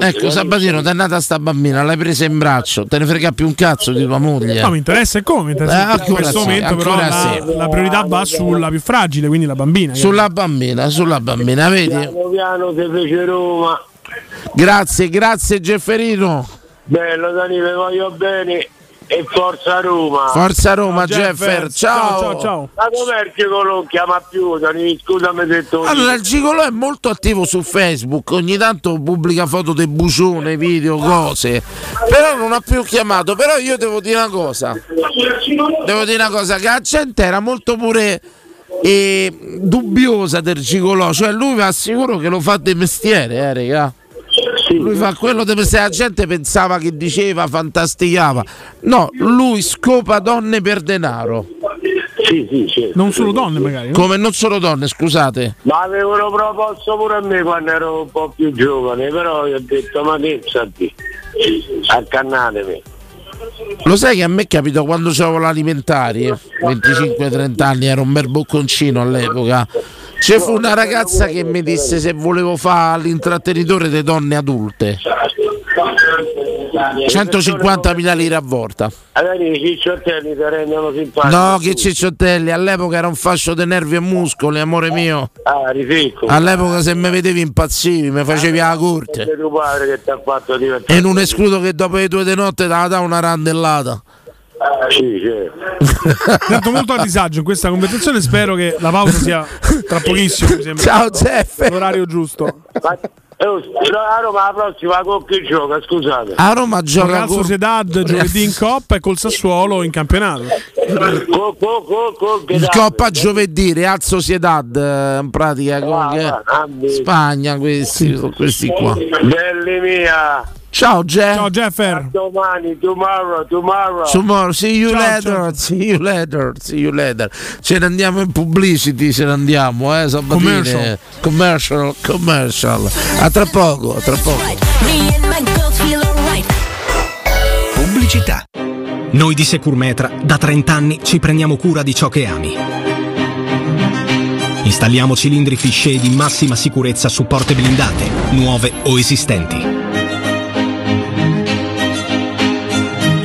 Ecco Sabatino, t'è nata sta bambina, l'hai presa in braccio, te ne frega più un cazzo di tua moglie. No, mi interessa, e come in questo momento però la priorità va sulla più fragile, quindi la bambina, sulla bambina, vedi? Piano si fece Roma. Grazie Jefferino. Bello Danilo, voglio bene e forza Roma. Forza Roma, Jeffer. Ciao. Ma dov'è il Gigolò? Non chiama più, Danilo, scusami se tu. Allora, il Gigolò è molto attivo su Facebook, ogni tanto pubblica foto di bucione, video, cose. Però non ha più chiamato, però io devo dire una cosa, che la gente era molto pure dubbiosa del Gigolò, cioè lui vi assicuro che lo fa di mestiere, raga. Sì. Lui fa quello dove se la gente pensava che diceva, fantasticava. No, lui scopa donne per denaro. Sì, certo. Non solo donne magari. No? Come non solo donne, scusate. Ma avevano proposto pure a me quando ero un po' più giovane, però io ho detto ma che sappi, accannatemi. Lo sai che a me capitò quando c'avevo l'alimentari, 25-30 anni, ero un bel bocconcino all'epoca. C'è fu una ragazza che mi disse se volevo fare l'intrattenitore delle donne adulte, 150.000 lire a volta. Allora i cicciottelli ti rendono simpatici. No, che cicciottelli, all'epoca era un fascio di nervi e muscoli, amore mio. All'epoca se mi vedevi impazzivi, mi facevi la corte. E non escludo che dopo le 2 di notte te la dà una randellata. Sì, certo. Sento molto a disagio in questa conversazione, spero che la pausa sia tra pochissimo. Ciao Jeff, l'orario giusto. A Roma la prossima con chi gioca, scusate? A Roma gioca Real Sociedad giovedì in Coppa e col Sassuolo in campionato. In Coppa giovedì Real Sociedad, in pratica con Spagna, questi qua. Belli mia. Ciao Jeff. Ciao Jeffer. Domani, tomorrow. See you later. Ce ne andiamo in pubblicity, Sabatino. Commercial. A tra poco. Pubblicità. Noi di Securmetra da 30 anni ci prendiamo cura di ciò che ami. Installiamo cilindri Fichet di massima sicurezza su porte blindate, nuove o esistenti.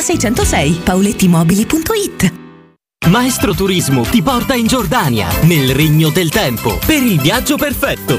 606, paulettimobili.it. Maestro Turismo ti porta in Giordania, nel regno del tempo, per il viaggio perfetto.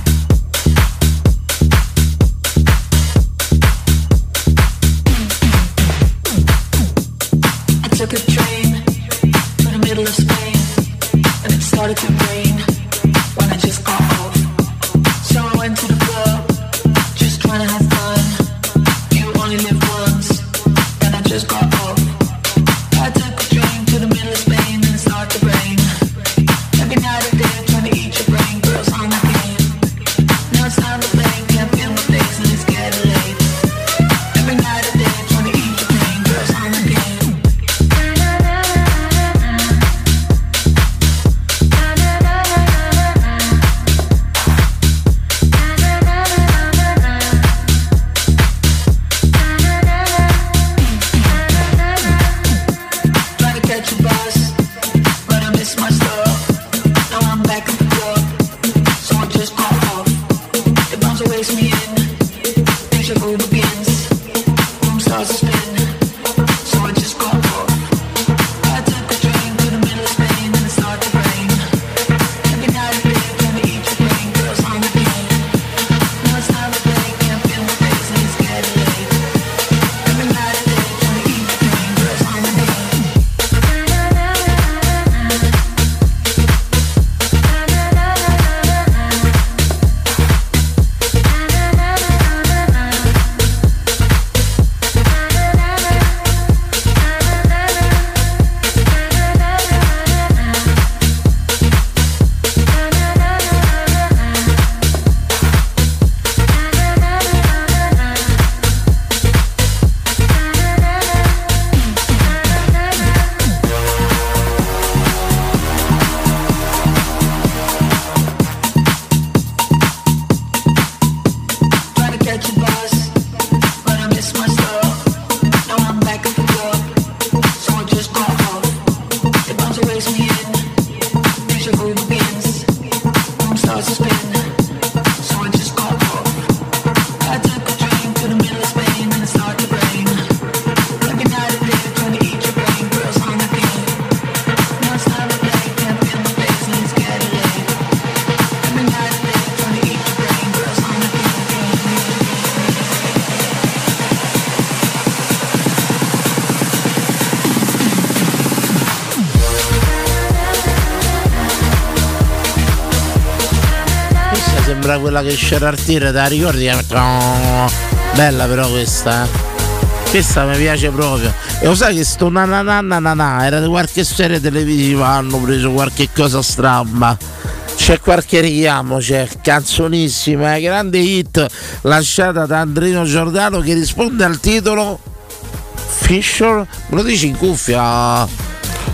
took a train to the middle of Spain and it started to rain when I just got off. So I went to the club just trying to have fun. You only live once and I just got off. I took a train to the middle of Spain and it started to rain. Every night I did. Quella che c'era al tiro, te la ricordi? Bella però questa, questa mi piace proprio. E lo sai che sto nananana era di qualche serie televisiva, hanno preso qualche cosa stramba, c'è qualche richiamo, c'è canzonissima, grande hit lanciata da Andrino Giordano che risponde al titolo Fisher. Me lo dici in cuffia?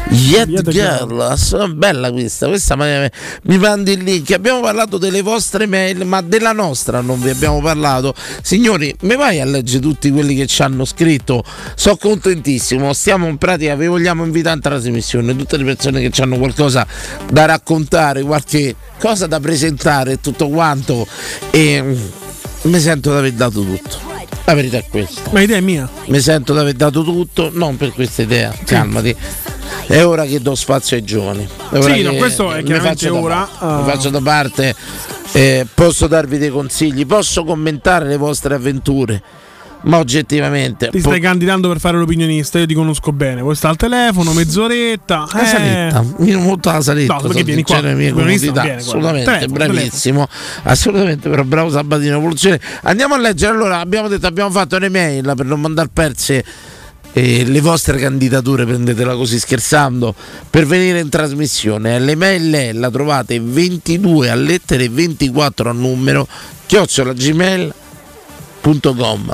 Yet Girls, bella questa mi mandi il link. Abbiamo parlato delle vostre mail, ma della nostra non vi abbiamo parlato. Signori, mi vai a leggere tutti quelli che ci hanno scritto? Sono contentissimo. Stiamo in pratica, vi vogliamo invitare in trasmissione tutte le persone che ci hanno qualcosa da raccontare, qualche cosa da presentare, tutto quanto. E mi sento di aver dato tutto. La verità è questa. Ma l'idea è mia. Mi sento di aver dato tutto, non per questa idea, calmati. È ora che do spazio ai giovani. Sì, no, questo è chiaramente ora. Mi faccio da parte, posso darvi dei consigli, posso commentare le vostre avventure. Ma oggettivamente ti stai candidando per fare l'opinionista, io ti conosco bene. Poi sta al telefono, mezz'oretta. La saletta, io molto la saletta. No, perché vieni qua, viene, assolutamente, bravissimo. Assolutamente, però bravo Sabatino. Andiamo a leggere. Allora, abbiamo detto, abbiamo fatto un'email per non mandar perse le vostre candidature, prendetela così scherzando, per venire in trasmissione. L'email la trovate 22 a lettere 24 a numero @gmail.com.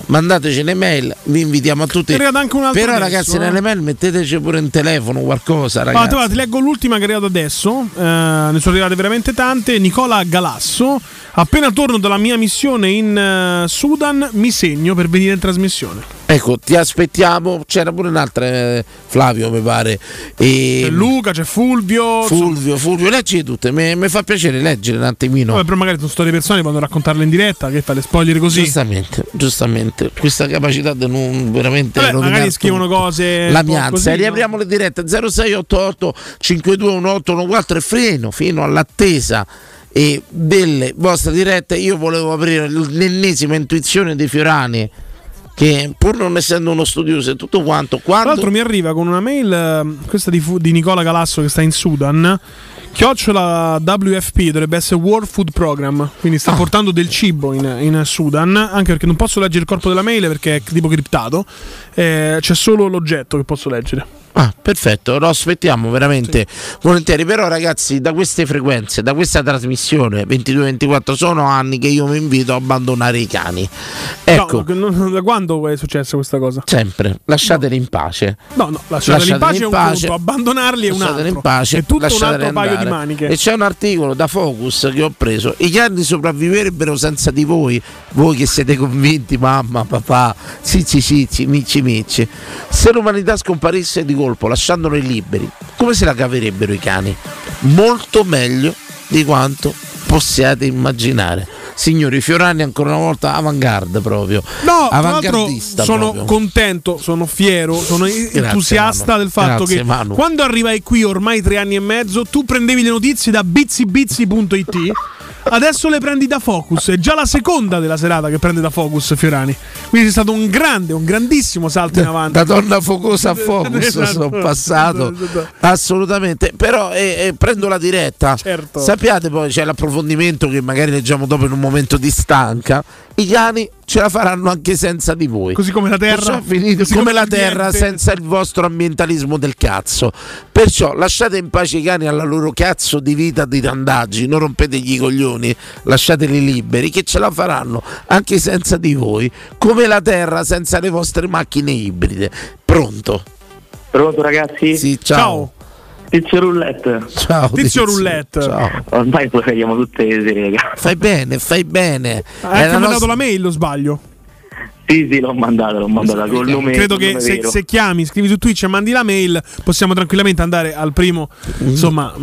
Mandateci le mail, vi invitiamo a tutti. Però adesso, ragazzi, nelle mail metteteci pure in telefono qualcosa, ragazzi. Guarda, ti leggo l'ultima che è arrivata adesso, ne sono arrivate veramente tante. Nicola Galasso: appena torno dalla mia missione in Sudan mi segno per venire in trasmissione. Ecco, ti aspettiamo. C'era pure un'altra, Flavio mi pare, c'è Luca, c'è Fulvio, leggi tutte, mi fa piacere leggere un attimino. Però magari sono storie personali, vanno a raccontarle in diretta, che fa le spogliere così. Giustamente, questa capacità di non veramente magari scrivono cose la mianza, no? Riapriamo le dirette 0688 521814 e fino all'attesa e delle vostre dirette. Io volevo aprire l'ennesima intuizione di Fiorani, che pur non essendo uno studioso e tutto quanto, quando... Tra l'altro mi arriva con una mail, questa di Nicola Galasso, che sta in Sudan, @ WFP, dovrebbe essere World Food Program, quindi sta portando del cibo in Sudan, anche perché non posso leggere il corpo della mail perché è tipo criptato, c'è solo l'oggetto che posso leggere. Perfetto, lo aspettiamo veramente volentieri. Però, ragazzi, da queste frequenze, da questa trasmissione 22-24, sono anni che io mi invito a abbandonare i cani. Ecco, da quando è successa questa cosa? Sempre, lasciateli in pace. No, lasciateli in pace è un punto, abbandonarli è un altro. In pace, è tutto un altro paio di maniche. E c'è un articolo da Focus che ho preso: i cani sopravviverebbero senza di voi, voi che siete convinti, mamma, papà, cicci, micci. Se l'umanità scomparisse di colpo, lasciandoli liberi, come se la caverebbero i cani? Molto meglio di quanto possiate immaginare. Signori, Fiorani ancora una volta avanguarda proprio. No, tra l'altro sono proprio contento, sono fiero, sono entusiasta del fatto che Manu, quando arrivai qui ormai 3 anni e mezzo, tu prendevi le notizie da bizzibizzi.it. Adesso le prendi da Focus, è già la seconda della serata che prende da Focus Fiorani. Quindi è stato un grandissimo salto in avanti. Da donna focosa a Focus sono passato. Assolutamente. Però prendo la diretta. Certo. Sappiate, poi c'è l'approfondimento che magari leggiamo dopo in un momento di stanca. I cani ce la faranno anche senza di voi, così come la terra, senza il vostro ambientalismo del cazzo. Perciò lasciate in pace i cani alla loro cazzo di vita di randaggi, non rompetegli i coglioni, lasciateli liberi, che ce la faranno anche senza di voi, come la terra senza le vostre macchine ibride. Pronto ragazzi? Sì, ciao. Tizio Roulette. Ciao. Ormai lo vediamo tutte le sere. Fai bene. Hai mandato la mail, o sbaglio? Sì, l'ho mandata col nome. Credo che se chiami, scrivi su Twitch e mandi la mail, possiamo tranquillamente andare al primo, insomma,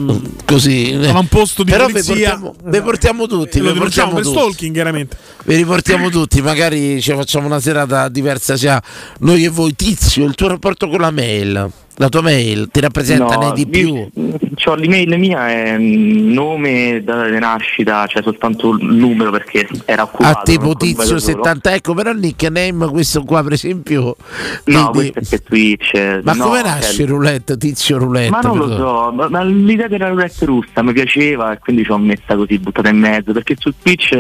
così, a un posto di polizia. Però vi portiamo tutti, lo portiamo per stalking, chiaramente. Vi riportiamo tutti, magari ci facciamo una serata diversa sia noi che voi. Tizio, il tuo rapporto con la mail? La tua mail ti rappresenta di più? C'ho l'email mia, è nome, data di nascita, cioè soltanto il numero perché era occupato. A tipo Tizio 70, ecco, però il nickname questo qua per esempio. No, quindi... questo è Twitch. Ma come nasce Roulette, Tizio Roulette? Ma non lo so, ma l'idea della Roulette russa mi piaceva e quindi ci ho messa così buttata in mezzo, perché su Twitch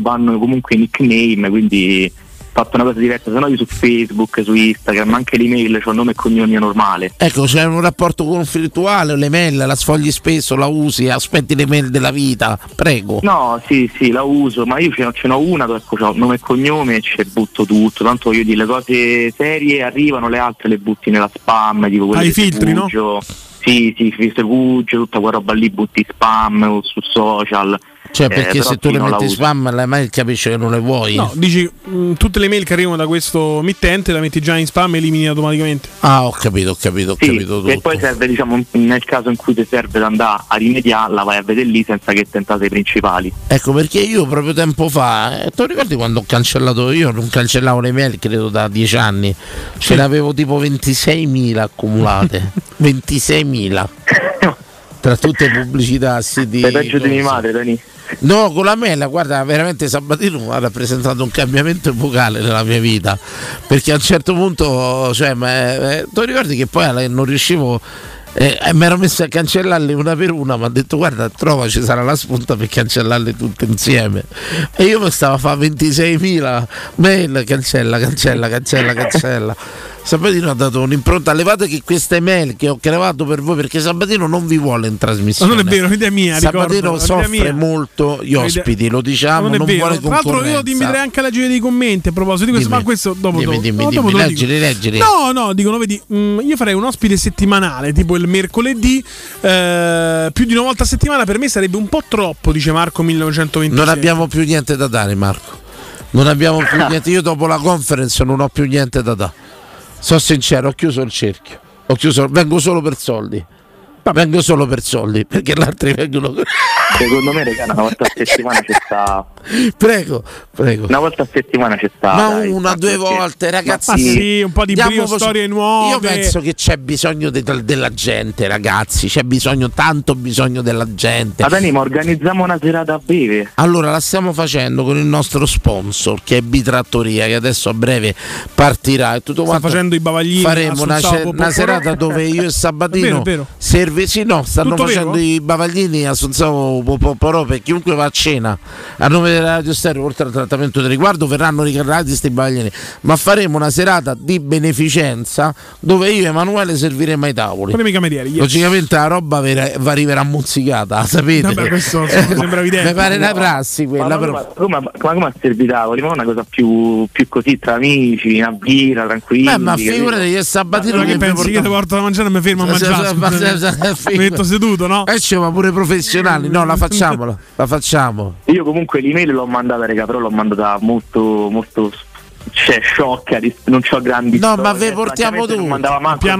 vanno comunque i nickname, quindi... fatto una cosa diversa, se no io su Facebook, su Instagram, anche l'email, c'ho un nome e cognome normale. Ecco, c'è un rapporto conflittuale, l'email la sfogli spesso, la usi, aspetti l'email della vita, prego. No, sì, la uso, ma io ce n'ho una, ecco, c'ho nome e cognome e ci butto tutto, tanto voglio dire, le cose serie arrivano, le altre le butti nella spam, tipo quelle ai filtri, fugio, no? Sì, fugio, tutta quella roba lì butti spam o su social. Cioè, perché se tu le metti spam la mail capisce che non le vuoi. No, dici tutte le mail che arrivano da questo mittente la metti già in spam e elimini automaticamente. Ah, ho capito tutto. E poi serve, diciamo, nel caso in cui ti serve da andare a rimediarla, vai a vedere lì senza che tentate i principali. Ecco perché io proprio tempo fa, tu ricordi quando ho cancellato io? Non cancellavo le mail credo da 10 anni. Ce ne avevo tipo 26.000 accumulate. 26.000 tra tutte pubblicità, siti. Sei peggio di mia madre, Dani. No, con la mail, guarda, veramente Sabatino ha rappresentato un cambiamento epocale nella mia vita, perché a un certo punto, cioè, tu ricordi che poi non riuscivo, mi ero messo a cancellarle una per una, mi ha detto guarda, trova, ci sarà la spunta per cancellarle tutte insieme, e io mi stavo a fare 26.000 mail, cancella. Sabatino ha dato un'impronta, levate che queste mail che ho creato per voi, perché Sabatino non vi vuole in trasmissione. Non è vero, l'idea mia. Sabatino ricordo, soffre molto gli ospiti, lo diciamo, non vuole concorrenza. Tra l'altro io ti inviterei anche a leggere dei commenti a proposito di questo, dimmi, ma questo dopo leggere. No, dicono, vedi, io farei un ospite settimanale, tipo il mercoledì, più di una volta a settimana per me sarebbe un po' troppo, dice Marco 1926. Non abbiamo più niente da dare, Marco. Non abbiamo più niente, io dopo la conference non ho più niente da dare. Sono sincero, ho chiuso il cerchio. Vengo solo per soldi. Perché gli altri vengono. Secondo me, raga, una volta a settimana c'è sta. Prego. Una volta a settimana c'è sta. Ma dai, due volte, ragazzi. Sì, un po' di brio, storie nuove. Io penso che c'è bisogno della gente, ragazzi. C'è bisogno, tanto bisogno della gente. Ma Dani, ma organizziamo una serata a breve. Allora, la stiamo facendo con il nostro sponsor, che è Bitrattoria, che adesso a breve partirà. E tutto quanto. Sta facendo i bavaglini. Faremo una serata dove io e Sabatino stanno tutto facendo vero? I bavaglini a Sonzavo Poporò per chiunque va a cena a nome della Radio Stereo. Oltre al trattamento del riguardo verranno ricaricati questi bavaglini, ma faremo una serata di beneficenza dove io e Emanuele serviremo ai tavoli. Logicamente la roba arriverà muzzicata, sapete? Vabbè, questo sembra evidente. Mi pare una prassi quella, però. Come a servi tavoli? Ma una cosa più così tra amici, in avvira, tranquilli. Ma figurati che Sabatino che pensi che ti porto a mangiare e mi fermo a mangiare. Metto seduto, no? Ma pure professionali, no, la facciamo. Io comunque l'email l'ho mandata, raga, però l'ho mandata molto sciocca, non c'ho grandi storie. Ma ve portiamo tu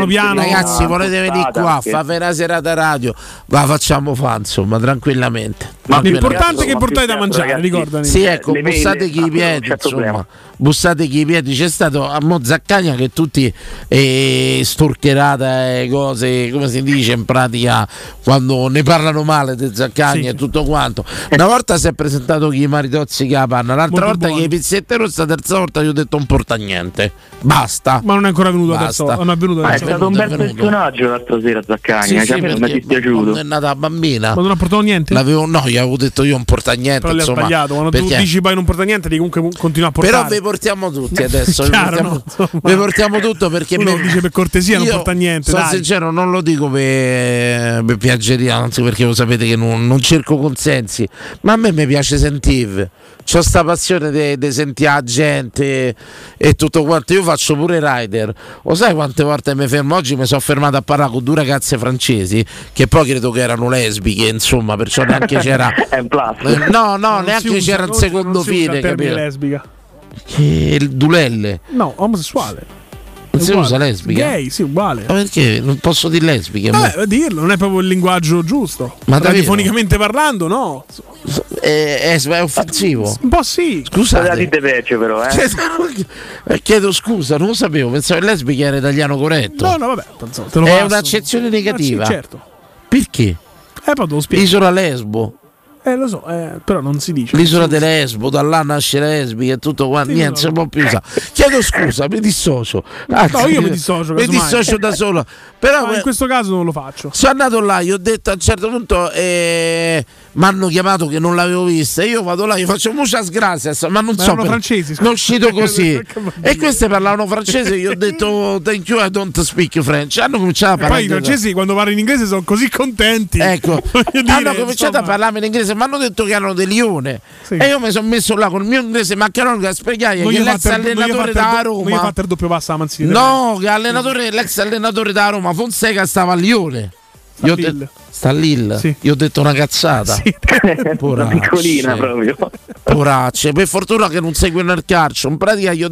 piano. Ragazzi, volete venire qua, perché... fare una serata radio, la facciamo fa, insomma, tranquillamente. Ma l'importante è che portate da mangiare, ragazzi, ricordami. Sì, ecco, bussate chi i piedi, certo, insomma. Problema. Bussate chi i piedi, c'è stato a Mozzaccagna che tutti storcherate cose, come si dice in pratica quando ne parlano male di Zaccagna, sì, e tutto quanto. Una volta si è presentato chi i maritozzi che la panna, l'altra molto volta buono, che i pizzetti rossa, terza volta gli ho detto non porta niente. Basta. Ma non è ancora venuto adesso. È stato un bel personaggio l'altra sera Zaccagna, che a me non mi è dispiaciuto. È nata bambina. Ma non ha portato niente? Avevo detto io non porta niente, però insomma, sbagliato. Quando perché... tu dici poi non porta niente, comunque continua a portare. Però vi portiamo tutti adesso. vi portiamo tutto perché uno lo dice per cortesia, non porta niente. Sono sincero, non lo dico per piaggeria, anzi, perché lo sapete che non cerco consensi. Ma a me mi piace sentirvi. C'ho sta passione di sentire la gente e tutto quanto. Io faccio pure rider. Lo sai quante volte mi fermo? Oggi mi sono fermato a parlare con due ragazze francesi che poi credo che erano lesbiche, insomma, perciò neanche c'era. No, neanche usa, c'era il secondo fine, capito? Lesbica. Il dulelle. No, omosessuale. Non si usa lesbica? Gay, sì, uguale. Ma perché? Non posso dire lesbiche? Vabbè, dirlo, non è proprio il linguaggio giusto. Ma telefonicamente parlando, no. È offensivo. Un po' sì. Scusate, però, chiedo scusa, non lo sapevo, pensavo che lesbica era italiano corretto. No, vabbè, te lo è un'accezione negativa. Sì, certo. Perché? Poi te lo spiego. Isola Lesbo. Lo so, però non si dice. L'isola di Lesbo, da là nasce Lesbi e tutto quanto. Sì, niente, non può più usare. Chiedo scusa, mi dissocio. Anzi, no, io mi dissocio. Mi dissocio da solo. Però in questo caso non lo faccio. Sono andato là, gli ho detto a un certo punto, mi hanno chiamato che non l'avevo vista. Io vado là, io faccio muchas gracias, ma non so. Francesi, non uscito così. E queste parlavano francese, gli ho detto thank you, I don't speak French. Hanno cominciato a parlare. E poi i francesi quando parlano in inglese sono così contenti. Ecco, hanno cominciato a parlarmi in inglese, mi hanno detto che erano di Lione. Sì. E io mi sono messo là con il mio inglese maccheronico a spiegare che l'ex allenatore da Roma. Non gli fatto il doppio passo alla Manzini. No, che l'ex allenatore da Roma Fonseca stava a Lione. Sta a Lille, sì. Io ho detto una cazzata, sì. Piccolina proprio. Poracce, per fortuna che non seguono il calcio. In pratica io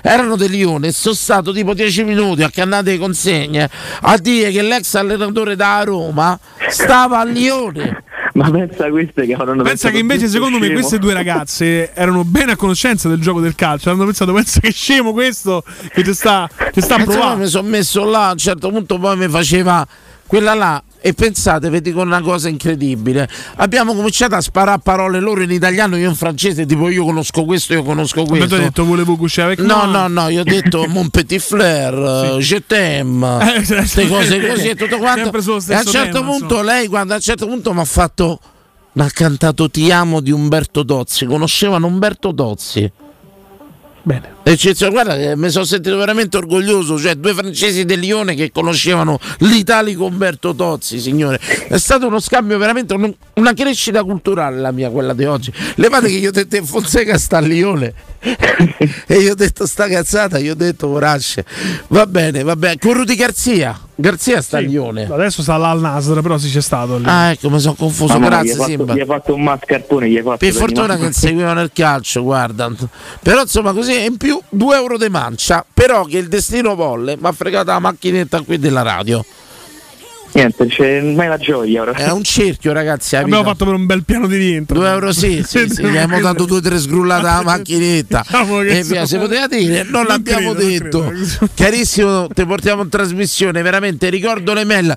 erano del Lione e sono stato tipo 10 minuti a cannate di consegne a dire che l'ex allenatore da Roma stava a Lione. Ma pensa a queste che avranno pensa che invece secondo me queste due ragazze erano bene a conoscenza del gioco del calcio. Hanno pensato, pensa che scemo questo che ti sta provando. Mi sono messo là, a un certo punto poi mi faceva quella là. E pensate, vi dico una cosa incredibile, abbiamo cominciato a sparare parole loro in italiano, io in francese, tipo io conosco questo, io conosco questo. Ma tu hai detto volevo cucinare con no, no, no, io ho detto mon petit flair, je t'aime, queste cose così e tutto quanto. E a un certo punto lei, quando a un certo punto mi ha fatto, mi ha cantato Ti amo di Umberto Tozzi, conoscevano Umberto Tozzi. Bene. Guarda, mi sono sentito veramente orgoglioso, cioè due francesi del Lione che conoscevano l'italico Umberto Tozzi, signore. È stato uno scambio veramente, una crescita culturale la mia, quella di oggi. Levate che io ho detto Fonseca sta a Lione e io ho detto sta cazzata, io ho detto vorasce. Va bene, va bene. Con Rudy Garcia sta a Lione. Adesso sta là al Nasr, però si c'è stato lì. Ah, ecco, mi sono confuso. Ma grazie, Simba. Gli hai fatto un mascarpone, gli hai fatto. Per fortuna che seguivano il calcio, guarda. Però insomma così e in più €2 di mancia, però che il destino volle, mi ha fregato la macchinetta qui della radio. Niente, c'è mai la gioia ora. È un cerchio, ragazzi. Abbiamo fatto per un bel piano di rientro. €2 sì, abbiamo dato 2 o 3 sgrullate alla macchinetta. Diciamo e via, se poteva dire, non l'abbiamo detto. Carissimo, ti portiamo in trasmissione, veramente, ricordo le mail.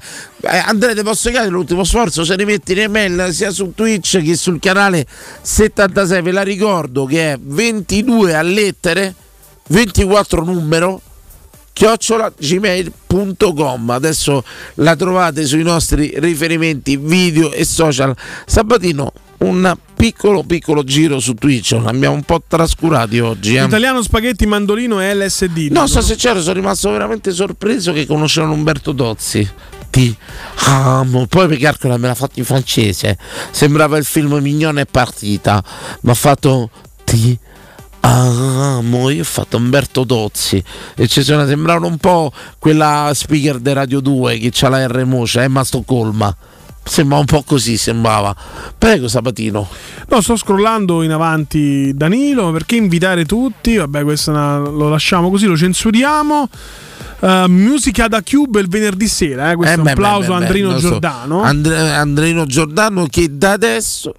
Andrea, ti posso chiedere l'ultimo sforzo, se rimetti le mail sia su Twitch che sul canale 76, ve la ricordo che è 22 a lettere, 24 numero. @gmail.com. Adesso la trovate sui nostri riferimenti video e social. Sabatino, un piccolo giro su Twitch, l'abbiamo un po' trascurati oggi. Italiano, spaghetti, mandolino e LSD. No, so se c'ero, sono rimasto veramente sorpreso che conoscevano Umberto Tozzi. Ti amo. Poi perché Arcola me l'ha fatto in francese. Sembrava il film Mignon è partita. Mi ha fatto ti amo, io ho fatto Umberto Tozzi e ci sono sembrano un po' quella speaker di Radio 2 che c'ha la R Mocia, ma Stoccolma. Sembrava un po' così, sembrava. Prego Sabatino. No, sto scrollando in avanti Danilo, perché invitare tutti? Vabbè, questo lo lasciamo così, lo censuriamo. Musica da Cube il venerdì sera, questo è un applauso a Andrino Giordano. Andrino Giordano che da adesso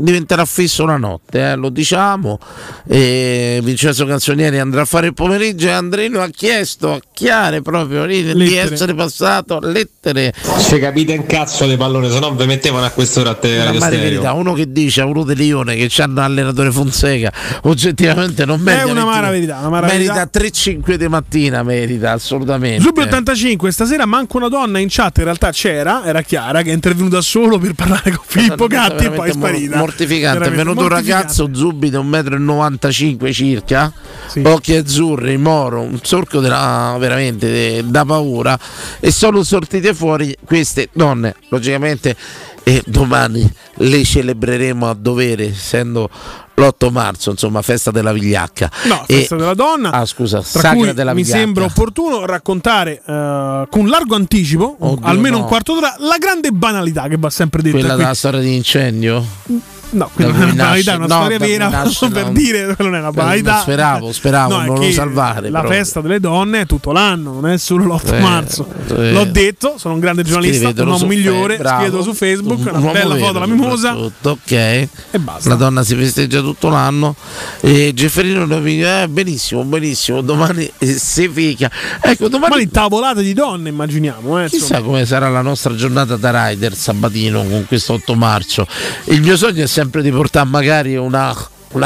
diventerà fisso una notte, lo diciamo. Vincenzo Canzonieri andrà a fare il pomeriggio e Andrino ha chiesto a Chiare proprio di essere passato a lettere. Se capite un cazzo di pallone, se no vi mettevano a quest'ora a Teleradio Stereo. Verità, uno che dice a uno di Lione che c'hanno l'allenatore Fonseca, oggettivamente non merita. È una mara verità, merita 3-5 di mattina, merita assolutamente. Subito 85, stasera manca una donna in chat, in realtà c'era, era Chiara che è intervenuta solo per parlare con Filippo Gatti e poi è sparita. Mortificante, è venuto un ragazzo Zubbi da 1,95 m circa, sì. Occhi azzurri, moro, un sorco veramente da paura e sono sortite fuori queste donne, logicamente, e domani le celebreremo a dovere, essendo l'8 marzo, insomma, festa della vigliacca. No, festa della donna. Ah, scusa, sacra della vigliacca. Mi sembra opportuno raccontare con largo anticipo, almeno un quarto d'ora, la grande banalità che va sempre detta. Quella della storia di incendio? No, quindi non è una banalità, è una storia vera, per dire che non è una banalità. Speravo, no, non lo salvare. La festa delle donne è tutto l'anno, non è solo l'8 marzo. L'ho detto, sono un grande giornalista, un uomo migliore, scrivetelo su Facebook, una bella foto alla mimosa. Tutto, ok. E basta. La donna si festeggia tutto l'anno. E Gefferino mi dice: benissimo, domani si fica. Ecco, domani tavolata di donne, immaginiamo. Chissà come sarà la nostra giornata da rider Sabatino con questo 8 marzo. Il mio sogno è sempre di portare magari una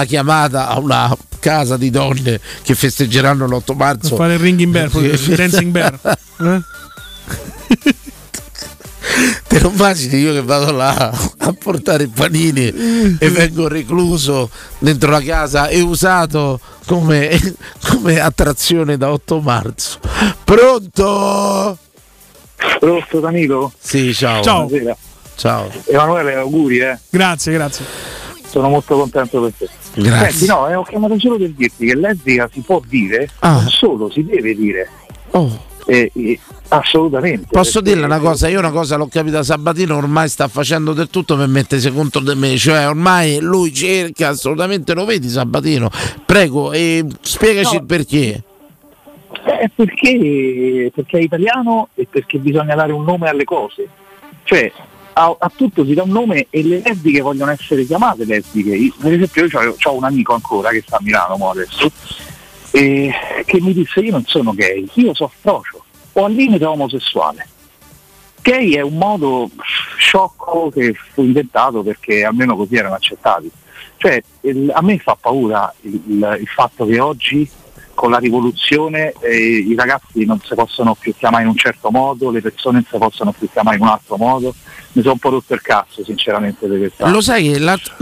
chiamata a una casa di donne che festeggeranno l'8 marzo. A fare il ringing bear, il dancing bear. Te lo immagini io che vado là a portare i panini e vengo recluso dentro la casa e usato come attrazione da 8 marzo. Pronto? Pronto Danilo? Sì, ciao. Buonasera. Ciao Emanuele, auguri. Grazie. Sono molto contento per te. Grazie. Senti, no, ho chiamato solo per dirti che lesbica si può dire, solo si deve dire. Oh. Assolutamente. Posso dirle una cosa? Io una cosa l'ho capita, Sabatino ormai sta facendo del tutto per mettersi contro di me, cioè ormai lui cerca assolutamente, lo vedi Sabatino? Prego, spiegaci il perché. Perché è italiano e perché bisogna dare un nome alle cose, cioè a tutto si dà un nome e le lesbiche vogliono essere chiamate lesbiche. Per esempio io ho un amico ancora che sta a Milano adesso, che mi disse: io non sono gay, io sono frocio o al limite omosessuale. Gay è un modo sciocco che fu inventato perché almeno così erano accettati, cioè a me fa paura il fatto che oggi con la rivoluzione i ragazzi non si possono più chiamare in un certo modo, le persone non si possono più chiamare in un altro modo. Mi sono un po' rotto il cazzo sinceramente di questa. Lo sai che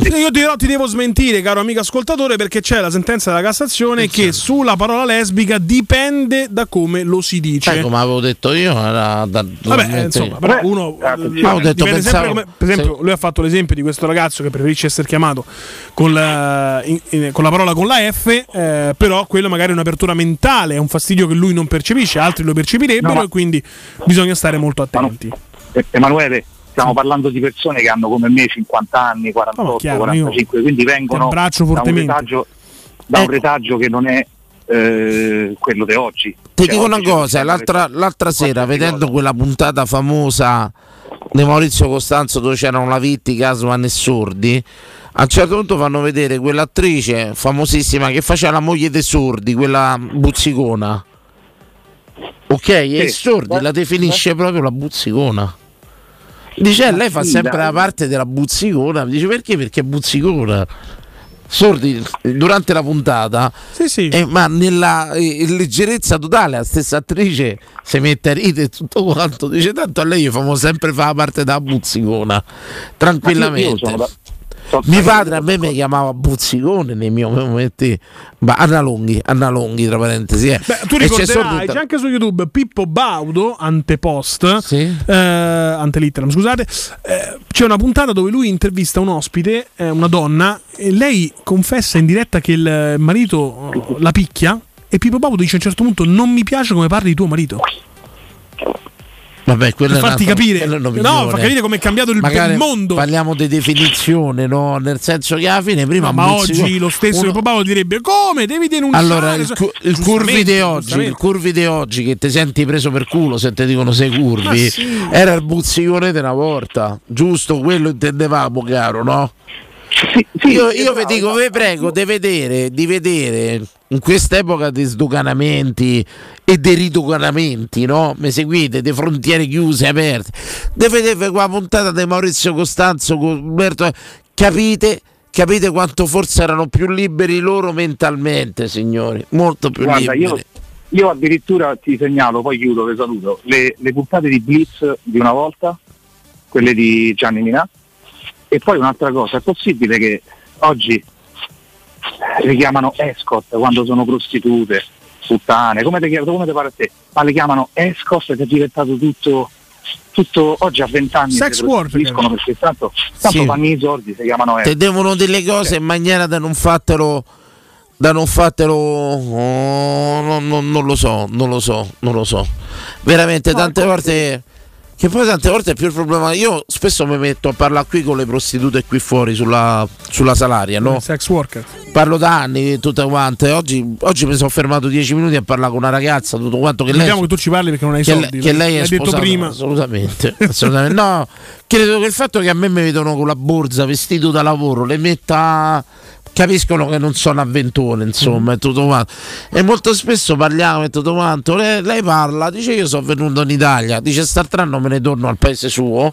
io ti devo smentire, caro amico ascoltatore, perché c'è la sentenza della Cassazione che sulla parola lesbica dipende da come lo si dice. Come avevo detto io però uno detto, pensavo, come, per esempio lui ha fatto l'esempio di questo ragazzo che preferisce essere chiamato con la parola con la F, però quello magari è un'apertura mentale, è un fastidio che lui non percepisce, altri lo percepirebbero e quindi bisogna stare molto attenti. Emanuele, stiamo parlando di persone che hanno come me 50 anni, 48, chiaro, 45, quindi vengono da un retaggio che non è quello di oggi. Ti dico una cosa, l'altra sera vedendo quella puntata famosa di Maurizio Costanzo dove c'erano La Vitti, Casuan e Sordi, a un certo punto fanno vedere quell'attrice famosissima che faceva la moglie dei Sordi, quella buzzicona. Ok, e Sordi la definisce proprio la buzzicona. Dice lei fa sempre la parte della buzzicona. Dice perché? Perché è buzzicona. Sordi durante la puntata ma nella leggerezza totale la stessa attrice si mette a ridere e tutto quanto. Dice tanto a lei famo sempre fa la parte della buzzicona tranquillamente. Mio padre a me mi chiamava buzzicone nei miei momenti, ma Anna Longhi tra parentesi. Tu ricorderai, c'è anche su YouTube Pippo Baudo antepost antelitteram, scusate, c'è una puntata dove lui intervista un ospite, una donna, e lei confessa in diretta che il marito la picchia e Pippo Baudo dice a un certo punto: non mi piace come parli di tuo marito. Vabbè, per farti capire, fa capire come è cambiato il mondo. Parliamo di definizione, no? Nel senso che alla fine prima. Ma oggi lo stesso Paolo direbbe: come devi denunciare? Allora, il curvi di oggi che ti senti preso per culo se ti dicono sei curvi, era il buzzicone della volta, giusto? Quello intendevamo, caro, no? Sì, io vi dico, vi prego di vedere in quest'epoca di sdoganamenti e di ridoganamenti, no? Mi seguite? Di frontiere chiuse e aperte, di vedere qua puntata di Maurizio Costanzo con Umberto, capite quanto forse erano più liberi loro mentalmente, signori, molto più liberi. Io addirittura ti segnalo, poi chiudo, vi saluto, le puntate di Blitz di una volta, quelle di Gianni Minà. E poi un'altra cosa, è possibile che oggi le chiamano escort quando sono prostitute, puttane, come te pare a te? Ma le chiamano escort che è diventato tutto oggi a 20 anni sex worker, perché tanto fanno i soldi, si chiamano escort. Te devono delle cose in maniera da non fatelo. Non lo so. Veramente tante volte Che poi tante volte è più il problema. Io spesso mi metto a parlare qui con le prostitute qui fuori sulla Salaria, no? Sex worker. Parlo da anni, tutte quante. Oggi mi sono fermato 10 minuti a parlare con una ragazza, tutto quanto. Che diciamo lei, che tu ci parli perché non hai soldi. Che lei è sposata, detto prima. Assolutamente, assolutamente. No, credo che il fatto che a me mi vedono con la borsa, vestito da lavoro, le metta... capiscono che non sono avventone, insomma, è tutto quanto. E molto spesso parliamo e tutto quanto. Lei parla, dice: io sono venuto in Italia, dice st'anno me ne torno al paese suo.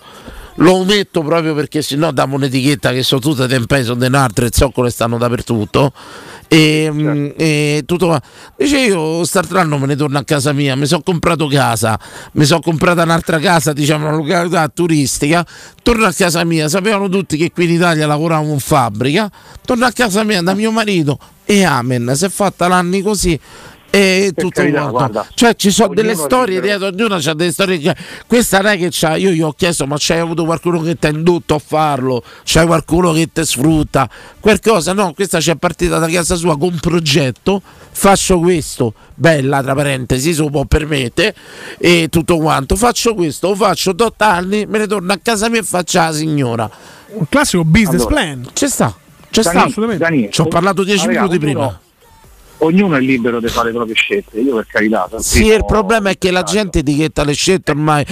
Lo ometto proprio perché sennò dà un'etichetta che sono tutte tempeste, sono denarte, le zoccole stanno dappertutto. E tutto qua. Dice: io st'anno me ne torno a casa mia, mi sono comprato casa, mi sono comprata un'altra casa, diciamo una località turistica, torno a casa mia. Sapevano tutti che qui in Italia lavoravo in fabbrica, torno a casa mia da mio marito e amen, si è fatta l'anno così. E per tutto carità, guarda, cioè ci sono delle storie dietro, ognuno c'ha delle storie che... questa non è che c'ha, io gli ho chiesto: ma c'hai avuto qualcuno che ti ha indotto a farlo, c'hai qualcuno che ti sfrutta qualcosa? No, questa c'è partita da casa sua con un progetto, faccio questo, bella tra parentesi, se lo può permettere, e tutto quanto, faccio questo, lo faccio 8 anni, me ne torno a casa mia e faccio la signora. Un classico business plan. C'è sta assolutamente. Ci ho parlato 10 minuti prima. No. Ognuno è libero di fare le proprie scelte, io per carità. Sì, il problema è che la gente etichetta le scelte ormai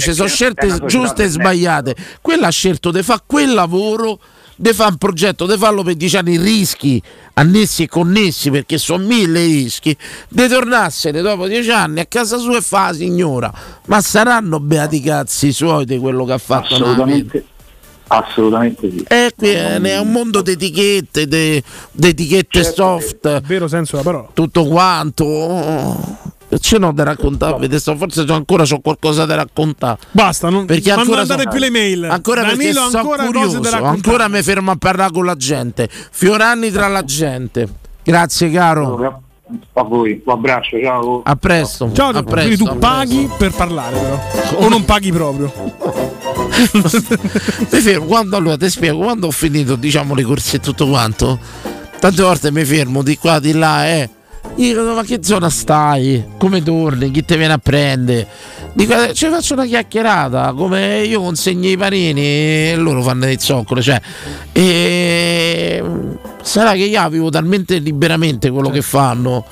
ci sono scelte giuste e sbagliate. Quella ha scelto di fare quel lavoro, di fare un progetto, di farlo per 10 anni, rischi annessi e connessi, perché sono 1000 rischi, di tornarsene dopo 10 anni a casa sua e fa la signora. Ma saranno beati cazzi suoi di quello che ha fatto? Assolutamente. Assolutamente sì. E qui è un mondo di etichette, certo, soft, il vero senso della parola. Tutto quanto. Ce n'ho da raccontare, no. Forse ancora c'ho qualcosa da raccontare. Basta, non mandate più le mail. Ancora Danilo, ancora curioso, cose da raccontare. Ancora mi fermo a parlare con la gente. Fiorani tra la gente. Grazie caro. A voi, un abbraccio, ciao. A presto. Ciao, a presto. Quindi tu paghi per parlare però. O non paghi proprio. Mi fermo quando, allora ti spiego, quando ho finito, diciamo, le corse e tutto quanto, tante volte mi fermo di qua di là e dico: ma che zona stai? Come torni? Chi te viene a prendere? Dico, cioè, faccio una chiacchierata, come io consegno i panini e loro fanno dei zoccoli, cioè, e sarà che io vivo talmente liberamente quello che fanno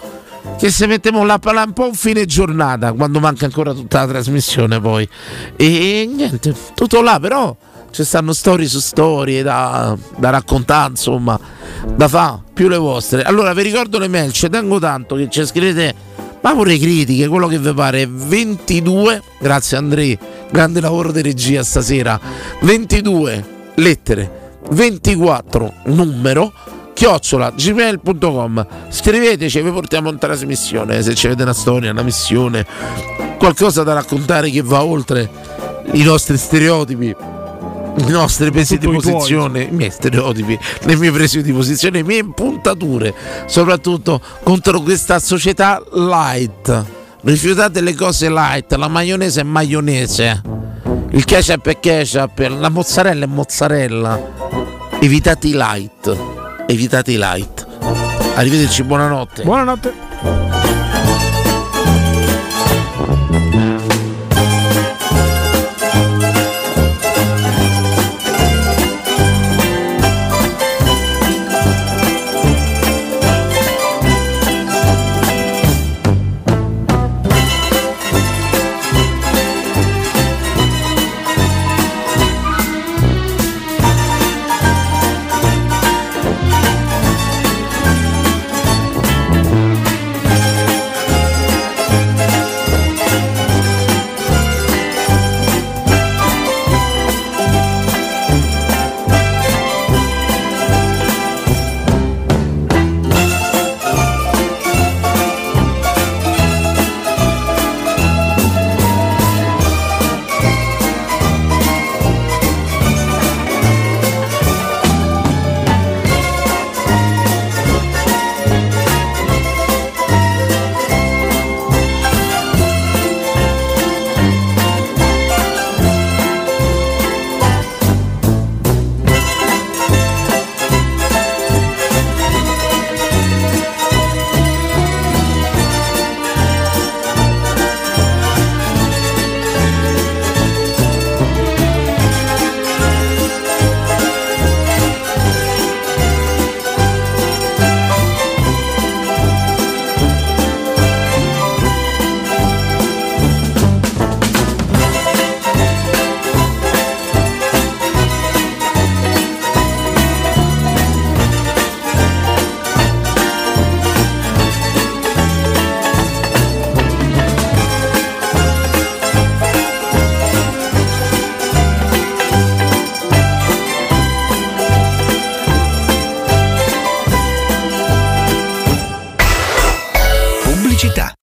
che se mettiamo la palla un po' un fine giornata, quando manca ancora tutta la trasmissione poi, e niente, tutto là. Però ci stanno storie su storie da raccontare, insomma, da fa più le vostre. Allora vi ricordo le mail, ci tengo tanto che ci scrivete, ma pure critiche, quello che vi pare. 22, grazie Andrei, grande lavoro di regia stasera, 22 lettere 24 numero @gmail.com. scriveteci, vi portiamo in trasmissione se avete una storia, una missione, qualcosa da raccontare che va oltre i nostri stereotipi, i nostri pesi di posizione, i miei stereotipi, le mie prese di posizione, le mie impuntature, soprattutto contro questa società light. Rifiutate le cose light, la maionese è maionese, il ketchup è ketchup, la mozzarella è mozzarella. Evitate i light. Evitate i light. Arrivederci, buonanotte. Buonanotte. pubblicità.